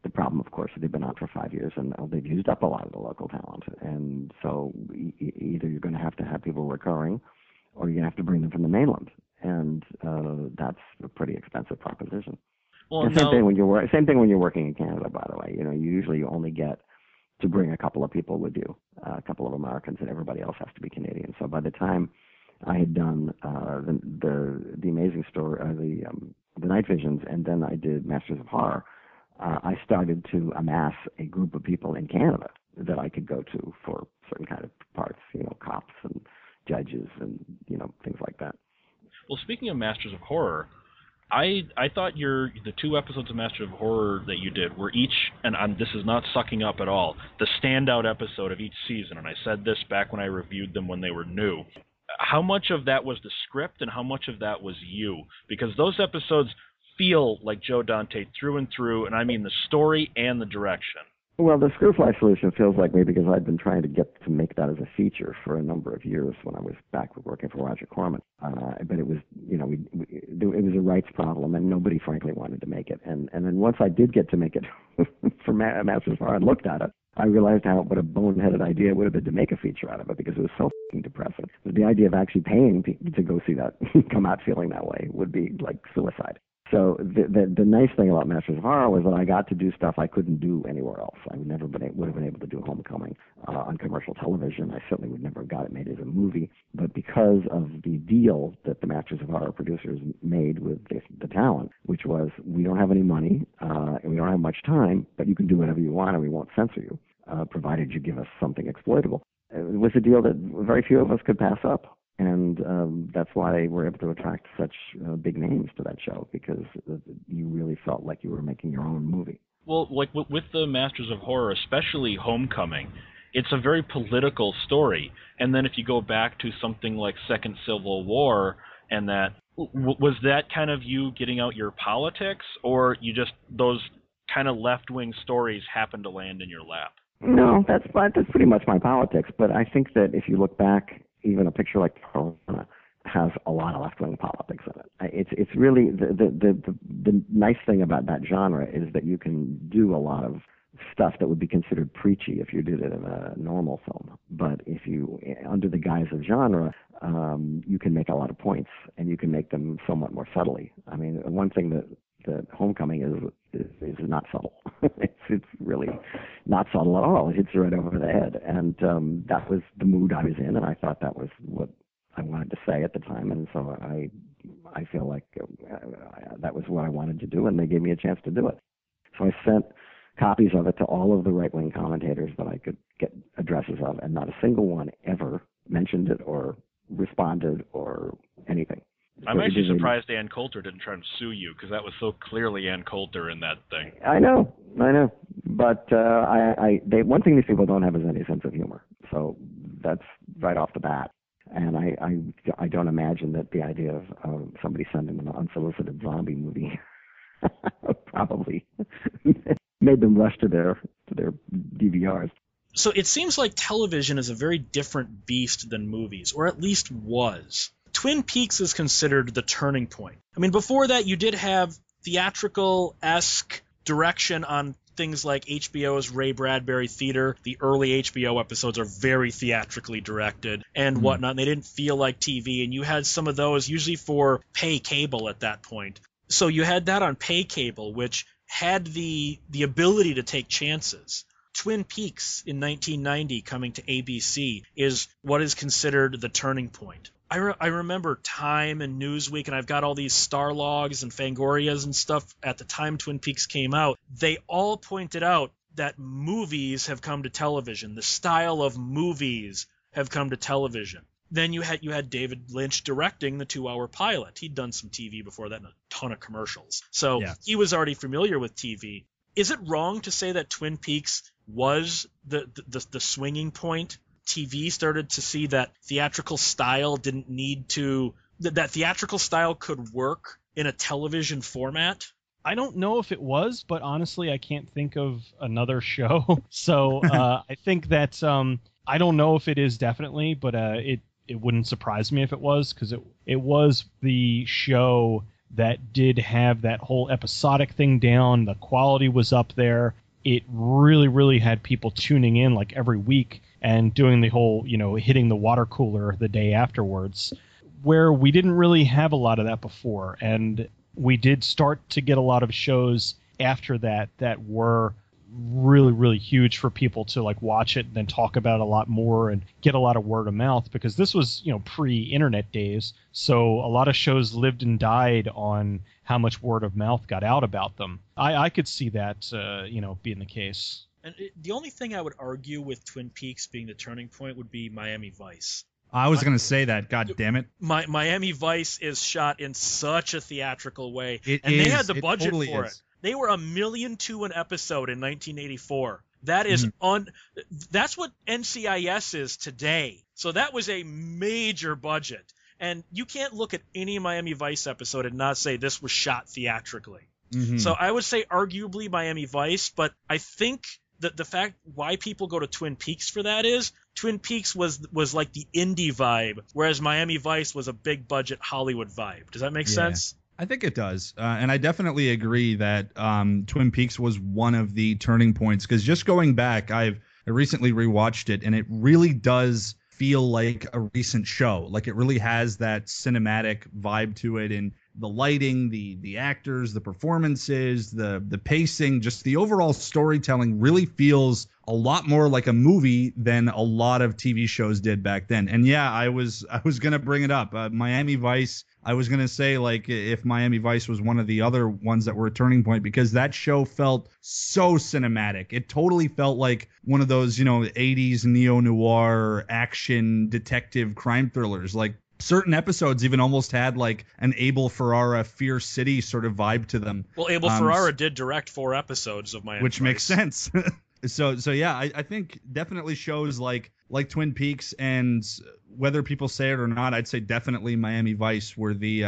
the problem, of course, is they've been on for 5 years and they've used up a lot of the local talent. And so either you're going to have people recurring, or you're going to have to bring them from the mainland. And that's a pretty expensive proposition. Well, same thing when you're working in Canada, by the way. You know, you usually only get to bring a couple of people with you, a couple of Americans, and everybody else has to be Canadian. So by the time I had done the Amazing Story, the Night Visions, and then I did Masters of Horror, I started to amass a group of people in Canada that I could go to for certain kind of parts, you know, cops and judges and, you know, things like that. Well, speaking of Masters of Horror, I thought the 2 episodes of Master of Horror that you did were each, and this is not sucking up at all, the standout episode of each season, and I said this back when I reviewed them when they were new. How much of that was the script and how much of that was you? Because those episodes feel like Joe Dante through and through, and I mean the story and the direction. Well, the Screwfly Solution feels like me because I've been trying to get to make that as a feature for a number of years when I was back working for Roger Corman. But it was, you know, it was a rights problem, and nobody, frankly, wanted to make it. And then once I did get to make it for Masters of Horror, I looked at it. I realized what a boneheaded idea it would have been to make a feature out of it, because it was so f***ing depressing. The idea of actually paying people to go see that, come out feeling that way, would be like suicide. So the nice thing about Masters of Horror was that I got to do stuff I couldn't do anywhere else. I would have been able to do Homecoming on commercial television. I certainly would never have got it made as a movie. But because of the deal that the Masters of Horror producers made with the talent, which was, we don't have any money and we don't have much time, but you can do whatever you want and we won't censor you, provided you give us something exploitable. It was a deal that very few of us could pass up. And that's why we're able to attract such big names to that show, because you really felt like you were making your own movie. Well, like with the Masters of Horror, especially Homecoming, it's a very political story. And then if you go back to something like Second Civil War, and that, was that kind of you getting out your politics, or you just, those kind of left-wing stories happened to land in your lap? No, that's pretty much my politics. But I think that if you look back, even a picture like Corona has a lot of left-wing politics in it. It's really the nice thing about that genre is that you can do a lot of stuff that would be considered preachy if you did it in a normal film. But if you, under the guise of genre, you can make a lot of points, and you can make them somewhat more subtly. I mean, one thing that Homecoming is not subtle. it's really not subtle at all. It hits you right over the head. And that was the mood I was in, and I thought that was what I wanted to say at the time. And so I feel like that was what I wanted to do, and they gave me a chance to do it. So I sent copies of it to all of the right-wing commentators that I could get addresses of, and not a single one ever mentioned it or responded or anything. I'm actually surprised Ann Coulter didn't try to sue you, because that was so clearly Ann Coulter in that thing. I know. But one thing these people don't have is any sense of humor. So that's right off the bat. And I don't imagine that the idea of somebody sending an unsolicited zombie movie probably made them rush to their DVRs. So it seems like television is a very different beast than movies, or at least was. Twin Peaks is considered the turning point. I mean, before that, you did have theatrical-esque direction on things like HBO's Ray Bradbury Theater. The early HBO episodes are very theatrically directed and whatnot, and they didn't feel like TV, and you had some of those usually for pay cable at that point. So you had that on pay cable, which had the ability to take chances. Twin Peaks in 1990 coming to ABC is what is considered the turning point. I remember Time and Newsweek, and I've got all these star logs and Fangorias and stuff at the time Twin Peaks came out. They all pointed out that movies have come to television. The style of movies have come to television. Then you had David Lynch directing the 2-hour pilot. He'd done some TV before that and a ton of commercials. So He was already familiar with TV. Is it wrong to say that Twin Peaks was the swinging point? TV started to see that theatrical style didn't need to, that theatrical style could work in a television format? I don't know if it was, but honestly, I can't think of another show. So I think that, I don't know if it is definitely, but it wouldn't surprise me if it was, because it was the show that did have that whole episodic thing down. The quality was up there. It really, really had people tuning in like every week and doing the whole, hitting the water cooler the day afterwards, where we didn't really have a lot of that before. And we did start to get a lot of shows after that were really, really huge for people to like watch it and then talk about it a lot more and get a lot of word of mouth, because this was, pre-internet days. So a lot of shows lived and died on how much word of mouth got out about them. I could see that, being the case. And the only thing I would argue with Twin Peaks being the turning point would be Miami Vice. I was going to say that, God damn it. Miami Vice is shot in such a theatrical way. They had the budget totally for it. They were $1.2 million an episode in 1984. That is that's what NCIS is today. So that was a major budget. And you can't look at any Miami Vice episode and not say this was shot theatrically. Mm-hmm. So I would say arguably Miami Vice, but I think that the fact why people go to Twin Peaks for that is Twin Peaks was like the indie vibe, whereas Miami Vice was a big budget Hollywood vibe. Does that make sense? I think it does. And I definitely agree that Twin Peaks was one of the turning points, because just going back, I recently rewatched it, and it really does feel like a recent show. Like it really has that cinematic vibe to it. And the lighting, the actors, the performances, the pacing, just the overall storytelling really feels a lot more like a movie than a lot of TV shows did back then. And yeah, I was going to bring it up. Miami Vice, I was going to say, like, if Miami Vice was one of the other ones that were a turning point, because that show felt so cinematic. It totally felt like one of those, you know, 80s neo-noir action detective crime thrillers. Like, certain episodes even almost had like an Abel Ferrara Fear City sort of vibe to them. Well, Abel Ferrara did direct 4 episodes of Miami Vice. Which makes sense. So yeah, I think definitely shows like Twin Peaks, and whether people say it or not, I'd say definitely Miami Vice were the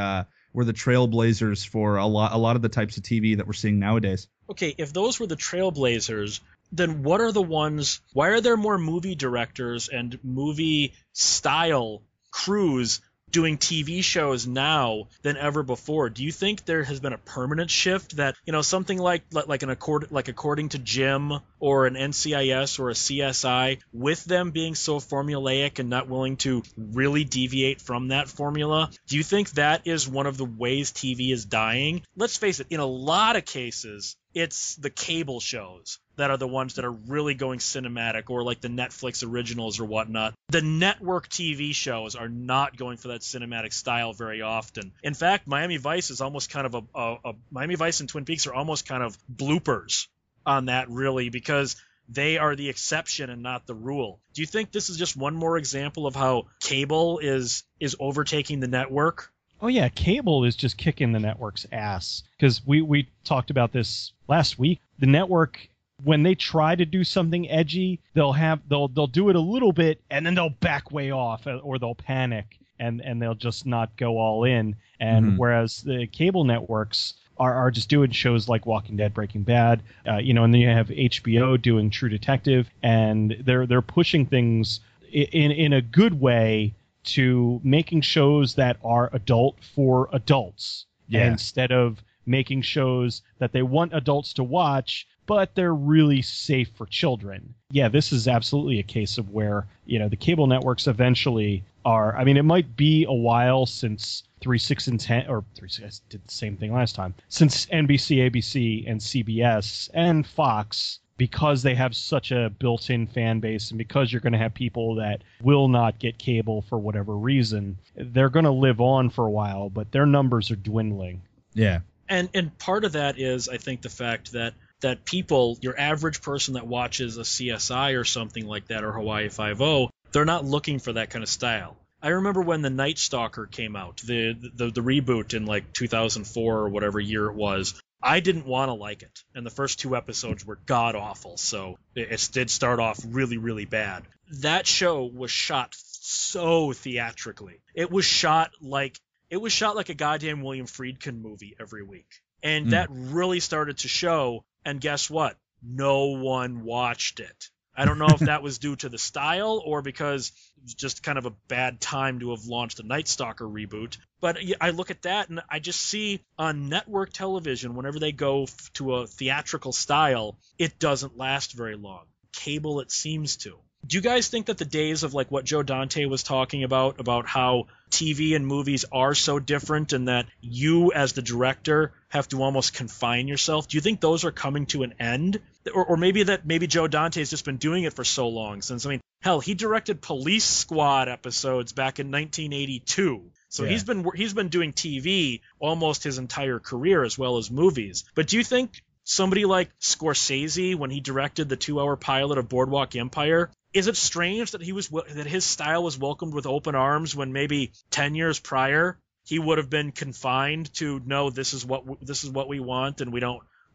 trailblazers for a lot of the types of TV that we're seeing nowadays. Okay, if those were the trailblazers, then what are the ones? Why are there more movie directors and movie style crews doing TV shows now than ever before? Do you think there has been a permanent shift that, you know, something like According to Jim or an NCIS or a CSI, with them being so formulaic and not willing to really deviate from that formula? Do you think that is one of the ways TV is dying? Let's face it, in a lot of cases, it's the cable shows that are the ones that are really going cinematic, or like the Netflix originals or whatnot. The network TV shows are not going for that cinematic style very often. In fact, Miami Vice is almost kind of Miami Vice and Twin Peaks are almost kind of bloopers on that, really, because they are the exception and not the rule. Do you think this is just one more example of how cable is overtaking the network? Oh yeah, cable is just kicking the network's ass, because we talked about this last week. The network, when they try to do something edgy, they'll do it a little bit and then they'll back way off, or they'll panic and they'll just not go all in. And whereas the cable networks are just doing shows like Walking Dead, Breaking Bad, you know, and then you have HBO doing True Detective, and they're pushing things in a good way to making shows that are adult for adults, instead of making shows that they want adults to watch, but they're really safe for children. Yeah, this is absolutely a case of where, you know, the cable networks eventually are. I mean, it might be a while since 3, 6, and 10, or 3, 6 did the same thing last time, since NBC, ABC, and CBS, and Fox, because they have such a built-in fan base, and because you're going to have people that will not get cable for whatever reason, they're going to live on for a while, but their numbers are dwindling. Yeah. And part of that is, I think, the fact that people, your average person that watches a CSI or something like that, or Hawaii Five-O, they're not looking for that kind of style. I remember when the Night Stalker came out, the reboot in like 2004 or whatever year it was. I didn't want to like it, and the first 2 episodes were god-awful, so it did start off really, really bad. That show was shot so theatrically. It was shot like a goddamn William Friedkin movie every week. And that really started to show, and guess what? No one watched it. I don't know if that was due to the style or because it was just kind of a bad time to have launched a Night Stalker reboot. But I look at that and I just see on network television, whenever they go to a theatrical style, it doesn't last very long. Cable, it seems to. Do you guys think that the days of like what Joe Dante was talking about how TV and movies are so different and that you as the director have to almost confine yourself, do you think those are coming to an end? Or maybe Joe Dante has just been doing it for so long since, I mean, hell, he directed Police Squad episodes back in 1982. So he's been doing TV almost his entire career as well as movies. But do you think somebody like Scorsese, when he directed the 2-hour pilot of Boardwalk Empire, is it strange that his style was welcomed with open arms when maybe 10 years prior he would have been confined to, no, this is what we want, and we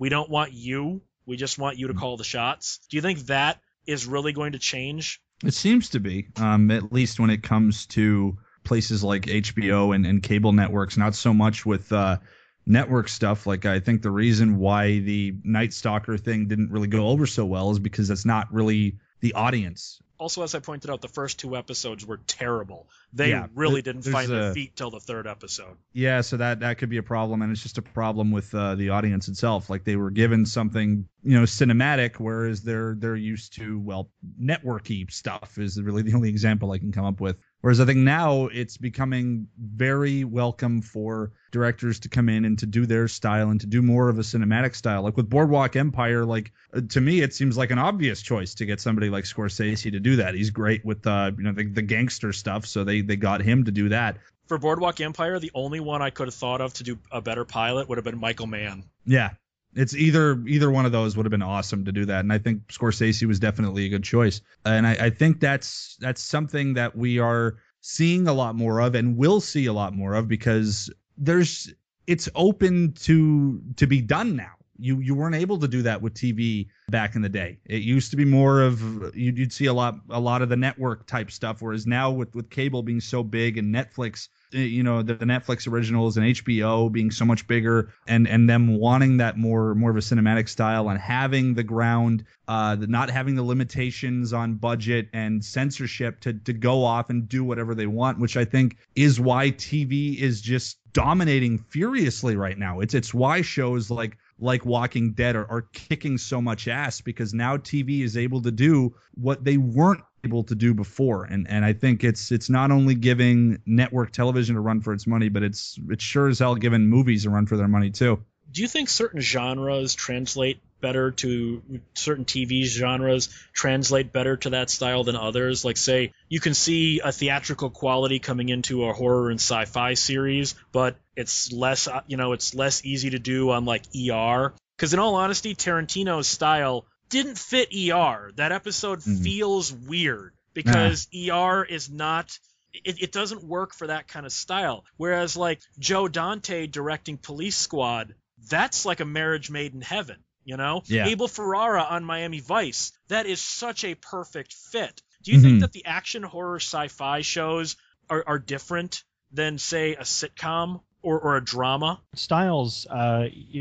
don't want you. We just want you to call the shots. Do you think that is really going to change? It seems to be, at least when it comes to places like HBO and cable networks, not so much with network stuff. Like, I think the reason why the Night Stalker thing didn't really go over so well is because that's not really the audience. Also, as I pointed out, the first 2 episodes were terrible. They really didn't find their feet till the 3rd episode. Yeah, so that could be a problem, and it's just a problem with the audience itself. Like, they were given something, you know, cinematic, whereas they're used to, well, networky stuff is really the only example I can come up with. Whereas I think now it's becoming very welcome for directors to come in and to do their style and to do more of a cinematic style. Like with Boardwalk Empire, like to me, it seems like an obvious choice to get somebody like Scorsese to do that. He's great with the gangster stuff, so they got him to do that. For Boardwalk Empire, the only one I could have thought of to do a better pilot would have been Michael Mann. Yeah. It's either one of those would have been awesome to do that. And I think Scorsese was definitely a good choice. And I think that's something that we are seeing a lot more of and will see a lot more of, because it's open to be done now. You weren't able to do that with TV back in the day. It used to be more of you'd see a lot of the network type stuff, whereas now with cable being so big and Netflix, the Netflix originals and HBO being so much bigger and them wanting that more of a cinematic style and having the ground, not having the limitations on budget and censorship to go off and do whatever they want, which I think is why TV is just dominating furiously right now. It's why shows like Walking Dead are kicking so much ass, because now TV is able to do what they weren't able to do before. And I think it's not only giving network television a run for its money, but it's sure as hell giving movies a run for their money too. Do you think certain genres translate better to certain TV genres translate better to that style than others? Like, say, you can see a theatrical quality coming into a horror and sci-fi series, but it's less easy to do on like ER. Because in all honesty, Tarantino's style didn't fit ER. That episode feels weird because ER is not. It doesn't work for that kind of style. Whereas like Joe Dante directing Police Squad, that's like a marriage made in heaven. You know, yeah. Abel Ferrara on Miami Vice, that is such a perfect fit. Do you think that the action horror sci-fi shows are different than, say, a sitcom or a drama? Styles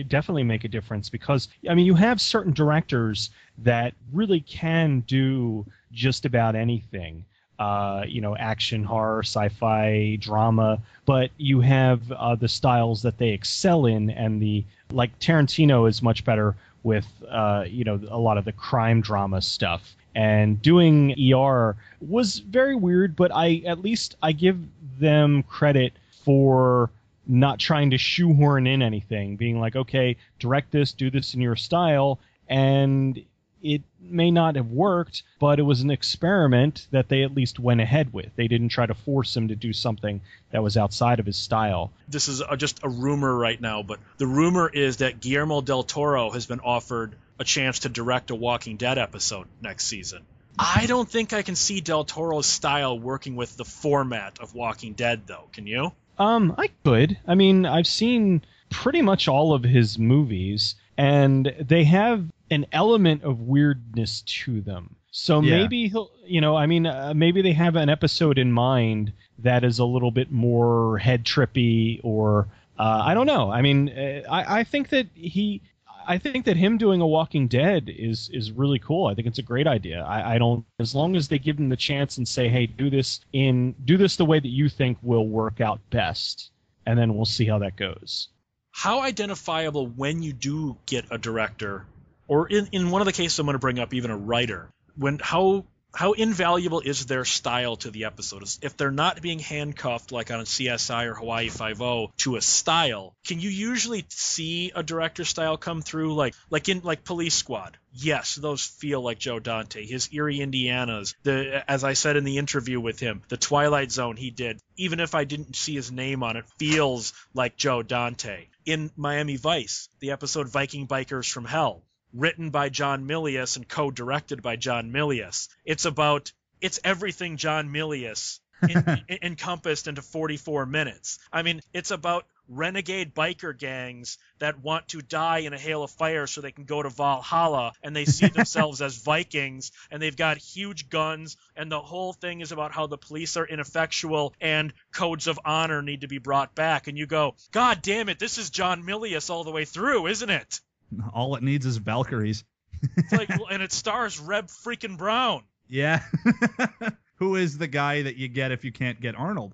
definitely make a difference, because, I mean, you have certain directors that really can do just about anything. Action, horror, sci-fi, drama, but you have the styles that they excel in, and like Tarantino is much better with, a lot of the crime drama stuff. And doing ER was very weird, but at least I give them credit for not trying to shoehorn in anything, being like, okay, direct this, do this in your style, and it may not have worked, but it was an experiment that they at least went ahead with. They didn't try to force him to do something that was outside of his style. This is just a rumor right now, but the rumor is that Guillermo del Toro has been offered a chance to direct a Walking Dead episode next season. I don't think I can see del Toro's style working with the format of Walking Dead, though. Can you? I could. I mean, I've seen pretty much all of his movies, and they have an element of weirdness to them. So maybe he'll, maybe they have an episode in mind that is a little bit more head trippy, or I don't know. I mean, I think that him doing a Walking Dead is really cool. I think it's a great idea. As long as they give him the chance and say, hey, do this the way that you think will work out best, and then we'll see how that goes. How identifiable, when you do get a director, or in one of the cases I'm going to bring up, even a writer, how invaluable is their style to the episode? If they're not being handcuffed, like on CSI or Hawaii Five-O, to a style, can you usually see a director's style come through? Like in Police Squad, yes, those feel like Joe Dante. His Eerie Indianas, as I said in the interview with him, the Twilight Zone he did, even if I didn't see his name on it, feels like Joe Dante. In Miami Vice, the episode Viking Bikers from Hell, written by John Milius and co-directed by John Milius. It's everything John Milius encompassed into 44 minutes. I mean, it's about renegade biker gangs that want to die in a hail of fire so they can go to Valhalla, and they see themselves as Vikings, and they've got huge guns, and the whole thing is about how the police are ineffectual and codes of honor need to be brought back. And you go, God damn it, this is John Milius all the way through, isn't it? All it needs is Valkyries. It's like, and it stars Reb freaking Brown. Yeah. Who is the guy that you get if you can't get Arnold?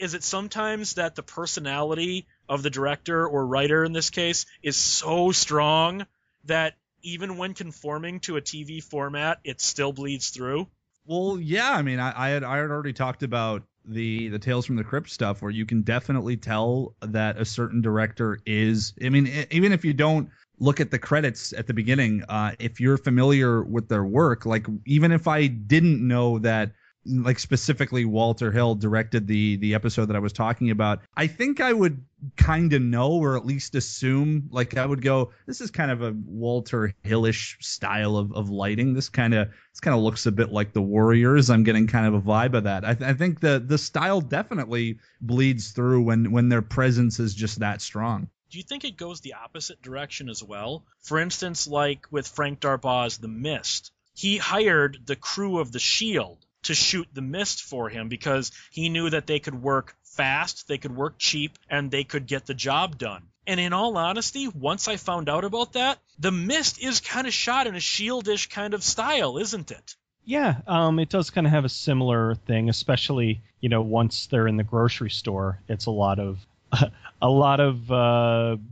Is it sometimes that the personality of the director or writer in this case is so strong that even when conforming to a TV format, it still bleeds through? Well, yeah. I mean, I had already talked about the Tales from the Crypt stuff, where you can definitely tell that a certain director is, I mean, even if you don't look at the credits at the beginning, if you're familiar with their work, like even if I didn't know that, like specifically Walter Hill directed the episode that I was talking about, I think I would kind of know, or at least assume, like I would go, this is kind of a Walter Hillish style of lighting. This kind of looks a bit like The Warriors. I'm getting kind of a vibe of that. I think the style definitely bleeds through when their presence is just that strong. Do you think it goes the opposite direction as well? For instance, like with Frank Darbaugh's The Mist, he hired the crew of The Shield to shoot The Mist for him because he knew that they could work fast, they could work cheap, and they could get the job done. And in all honesty, once I found out about that, The Mist is kind of shot in a Shieldish kind of style, isn't it? Yeah, it does kind of have a similar thing, especially, you know, once they're in the grocery store, it's a lot of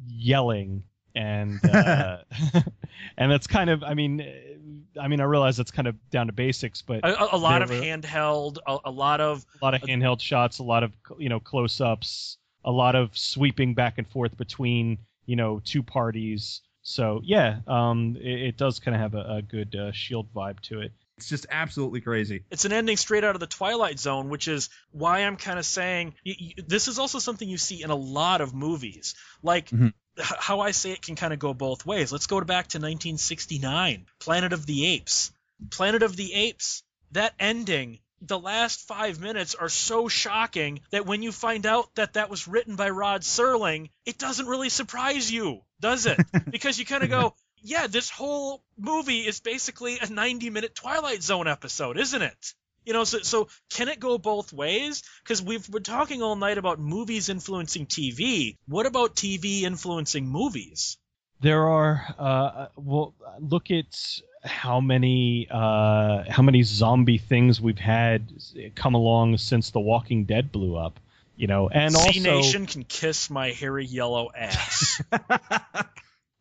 yelling. And and that's kind of, I mean, I realize that's kind of down to basics, but a lot of handheld shots, a lot of, you know, close-ups, a lot of sweeping back and forth between, you know, two parties. So yeah, it does kind of have a good Shield vibe to it. It's just absolutely crazy. It's an ending straight out of the Twilight Zone, which is why I'm kind of saying this is also something you see in a lot of movies, like. Mm-hmm. How I say it can kind of go both ways. Let's go back to 1969, Planet of the Apes. Planet of the Apes, that ending, the last 5 minutes are so shocking that when you find out that that was written by Rod Serling, it doesn't really surprise you, does it? Because you kind of go, yeah, this whole movie is basically a 90-minute Twilight Zone episode, isn't it? You know, so can it go both ways? Because we've been talking all night about movies influencing TV. What about TV influencing movies? There are, well, look at how many zombie things we've had come along since The Walking Dead blew up. You know, and also C-Nation can kiss my hairy yellow ass.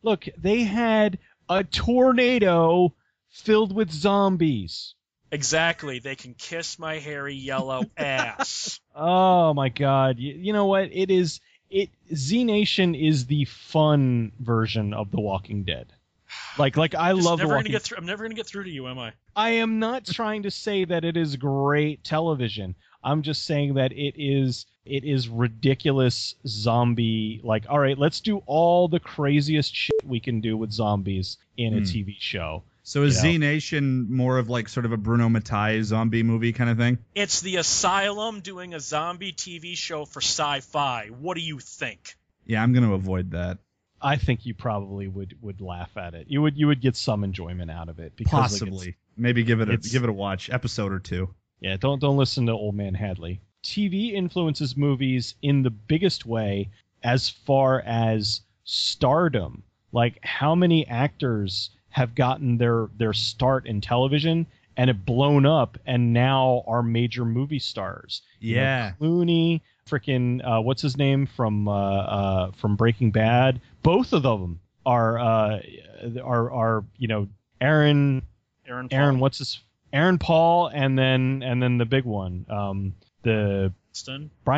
Look, they had a tornado filled with zombies. Exactly. They can kiss my hairy yellow ass. Oh, my God. You know what? Z-Nation is the fun version of The Walking Dead. Like I love The Walking Dead. I'm never going to get through to you, am I? I am not trying to say that it is great television. I'm just saying that it is ridiculous zombie. Like, all right, let's do all the craziest shit we can do with zombies in a TV show. So is Z-Nation more of like sort of a Bruno Mattei zombie movie kind of thing? It's the Asylum doing a zombie TV show for sci-fi. What do you think? Yeah, I'm going to avoid that. I think you probably would laugh at it. You would get some enjoyment out of it. Because, possibly. Like, maybe give it a watch, episode or two. Yeah, don't listen to Old Man Hadley. TV influences movies in the biggest way as far as stardom. Like how many actors have gotten their start in television and have blown up and now are major movie stars. Yeah. You know, Clooney, freaking what's his name from Breaking Bad. Both of them are you know, Aaron Paul. Aaron Paul and then the big one, Bryan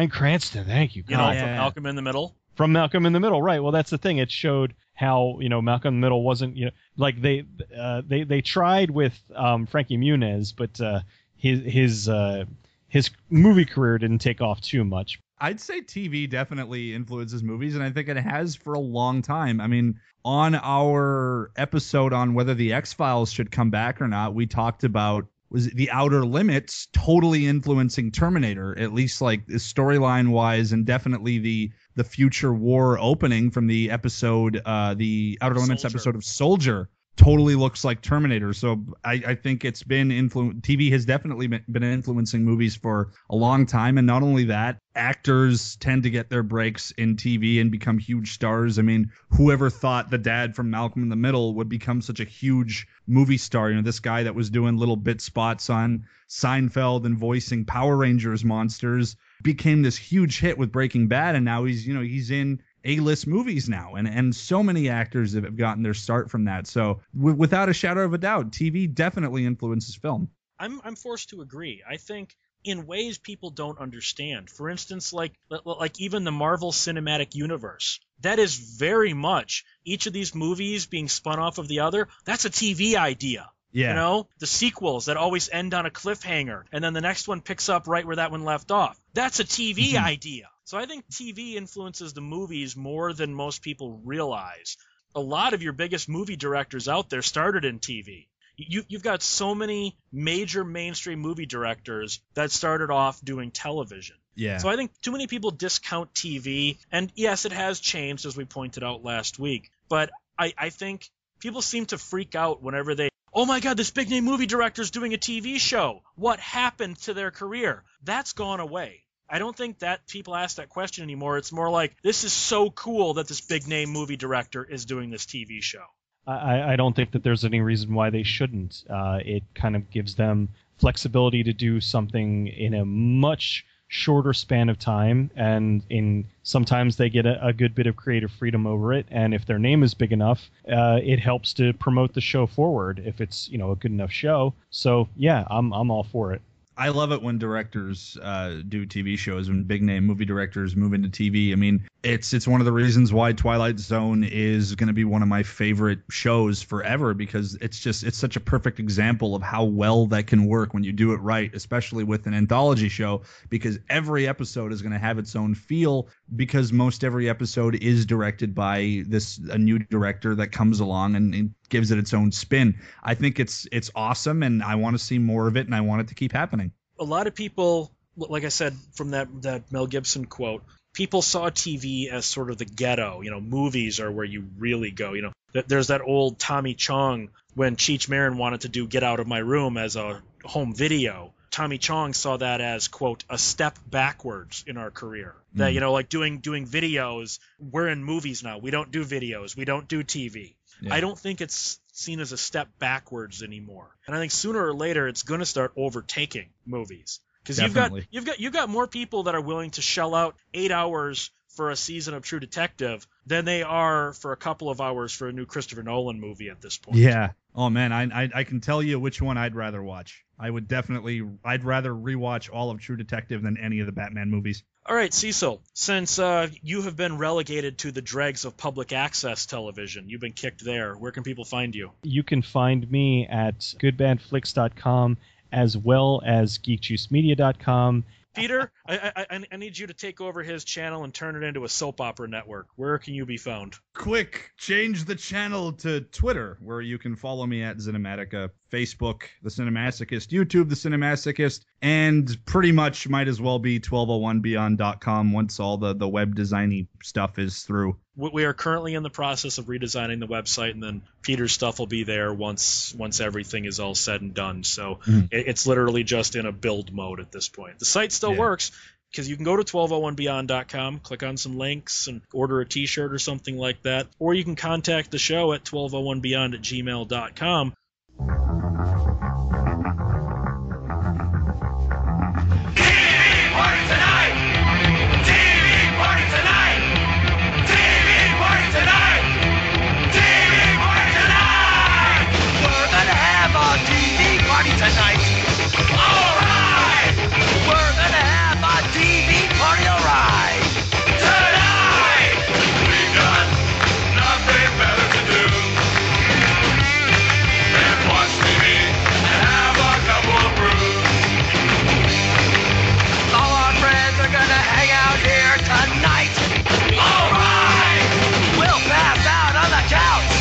Cranston. Thank you. God. You know, from Malcolm in the Middle. From Malcolm in the Middle, right? Well, that's the thing. It showed how, you know, Malcolm in the Middle wasn't, you know, like they tried with Frankie Muniz, but his movie career didn't take off too much. I'd say TV definitely influences movies, and I think it has for a long time. I mean, on our episode on whether The X-Files should come back or not, we talked about was The Outer Limits totally influencing Terminator, at least like storyline wise, and definitely the future war opening from the episode, the Outer Limits episode of Soldier totally looks like Terminator. So I think it's been TV has definitely been influencing movies for a long time. And not only that, actors tend to get their breaks in TV and become huge stars. I mean, whoever thought the dad from Malcolm in the Middle would become such a huge movie star? You know, this guy that was doing little bit spots on Seinfeld and voicing Power Rangers monsters became this huge hit with Breaking Bad, and now he's, you know, he's in A-list movies now, and so many actors have gotten their start from that. So without a shadow of a doubt, TV definitely influences film. I'm forced to agree. I think in ways people don't understand. For instance, like even the Marvel Cinematic Universe. That is very much each of these movies being spun off of the other. That's a TV idea. Yeah. You know, the sequels that always end on a cliffhanger, and then the next one picks up right where that one left off. That's a TV idea. So I think TV influences the movies more than most people realize. A lot of your biggest movie directors out there started in TV. You've got so many major mainstream movie directors that started off doing television. Yeah. So I think too many people discount TV. And yes, it has changed, as we pointed out last week. But I think people seem to freak out whenever they, oh my God, this big name movie director's doing a TV show. What happened to their career? That's gone away. I don't think that people ask that question anymore. It's more like, this is so cool that this big name movie director is doing this TV show. I don't think that there's any reason why they shouldn't. It kind of gives them flexibility to do something in a much shorter span of time, and in sometimes they get a good bit of creative freedom over it. And if their name is big enough, it helps to promote the show forward if it's, you know, a good enough show. So yeah, I'm all for it. I love it when directors do TV shows, when big name movie directors move into TV. I mean, it's one of the reasons why Twilight Zone is going to be one of my favorite shows forever, because it's such a perfect example of how well that can work when you do it right, especially with an anthology show, because every episode is going to have its own feel, because most every episode is directed by a new director that comes along and gives it its own spin. I think it's awesome, and I want to see more of it, and I want it to keep happening. A lot of people, like I said, from that Mel Gibson quote, people saw TV as sort of the ghetto. You know, movies are where you really go. You know, there's that old Tommy Chong, when Cheech Marin wanted to do Get Out of My Room as a home video. Tommy Chong saw that as, quote, a step backwards in our career. That, you know, like doing videos, we're in movies now. We don't do videos. We don't do TV. Yeah. I don't think it's seen as a step backwards anymore. And I think sooner or later it's going to start overtaking movies. Because you've got more people that are willing to shell out 8 hours for a season of True Detective than they are for a couple of hours for a new Christopher Nolan movie at this point. Yeah. Oh man, I can tell you which one I'd rather watch. I'd rather rewatch all of True Detective than any of the Batman movies. All right, Cecil, since you have been relegated to the dregs of public access television, you've been kicked there, where can people find you? You can find me at goodbadflix.com as well as geekjuicemedia.com. Peter, I need you to take over his channel and turn it into a soap opera network. Where can you be found? Quick, change the channel to Twitter, where you can follow me at Cinematica, Facebook, The Cinemasochist, YouTube, The Cinemasochist, and pretty much might as well be 1201Beyond.com once all the web designy stuff is through. We are currently in the process of redesigning the website, and then Peter's stuff will be there once everything is all said and done. So it's literally just in a build mode at this point. The site still works, because you can go to 1201beyond.com, click on some links, and order a T-shirt or something like that. Or you can contact the show at 1201beyond@gmail.com. Tonight. All right! We're gonna have a TV party, all right! Tonight! We got nothing better to do than watch TV and have a couple of brews. All our friends are gonna hang out here tonight. All right! We'll pass out on the couch.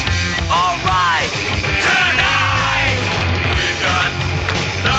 All right! Tonight! No!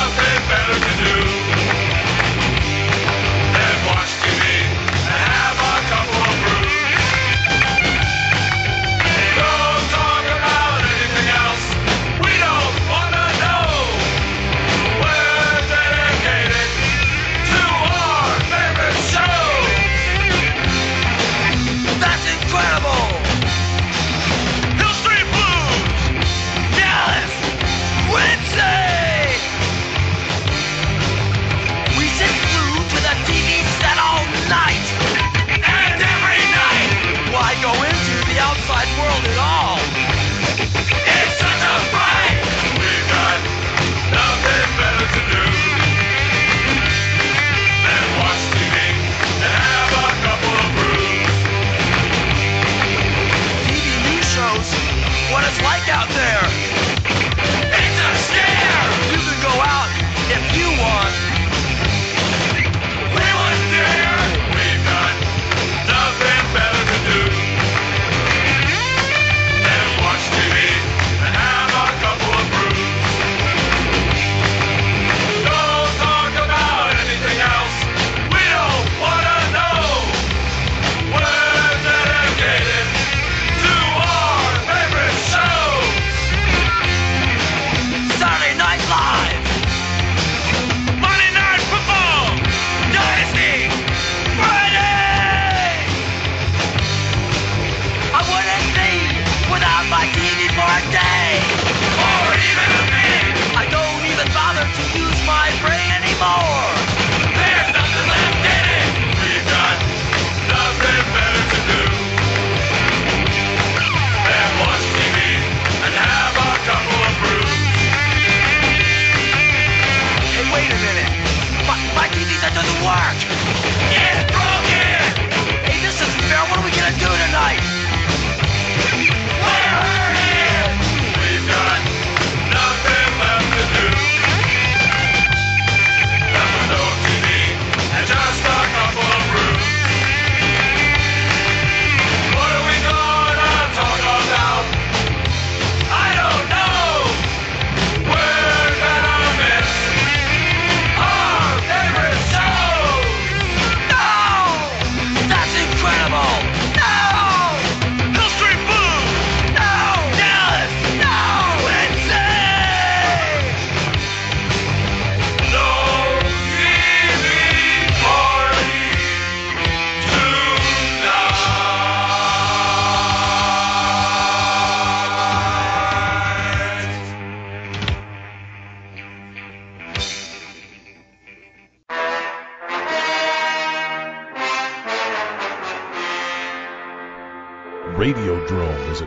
Radiodrome is a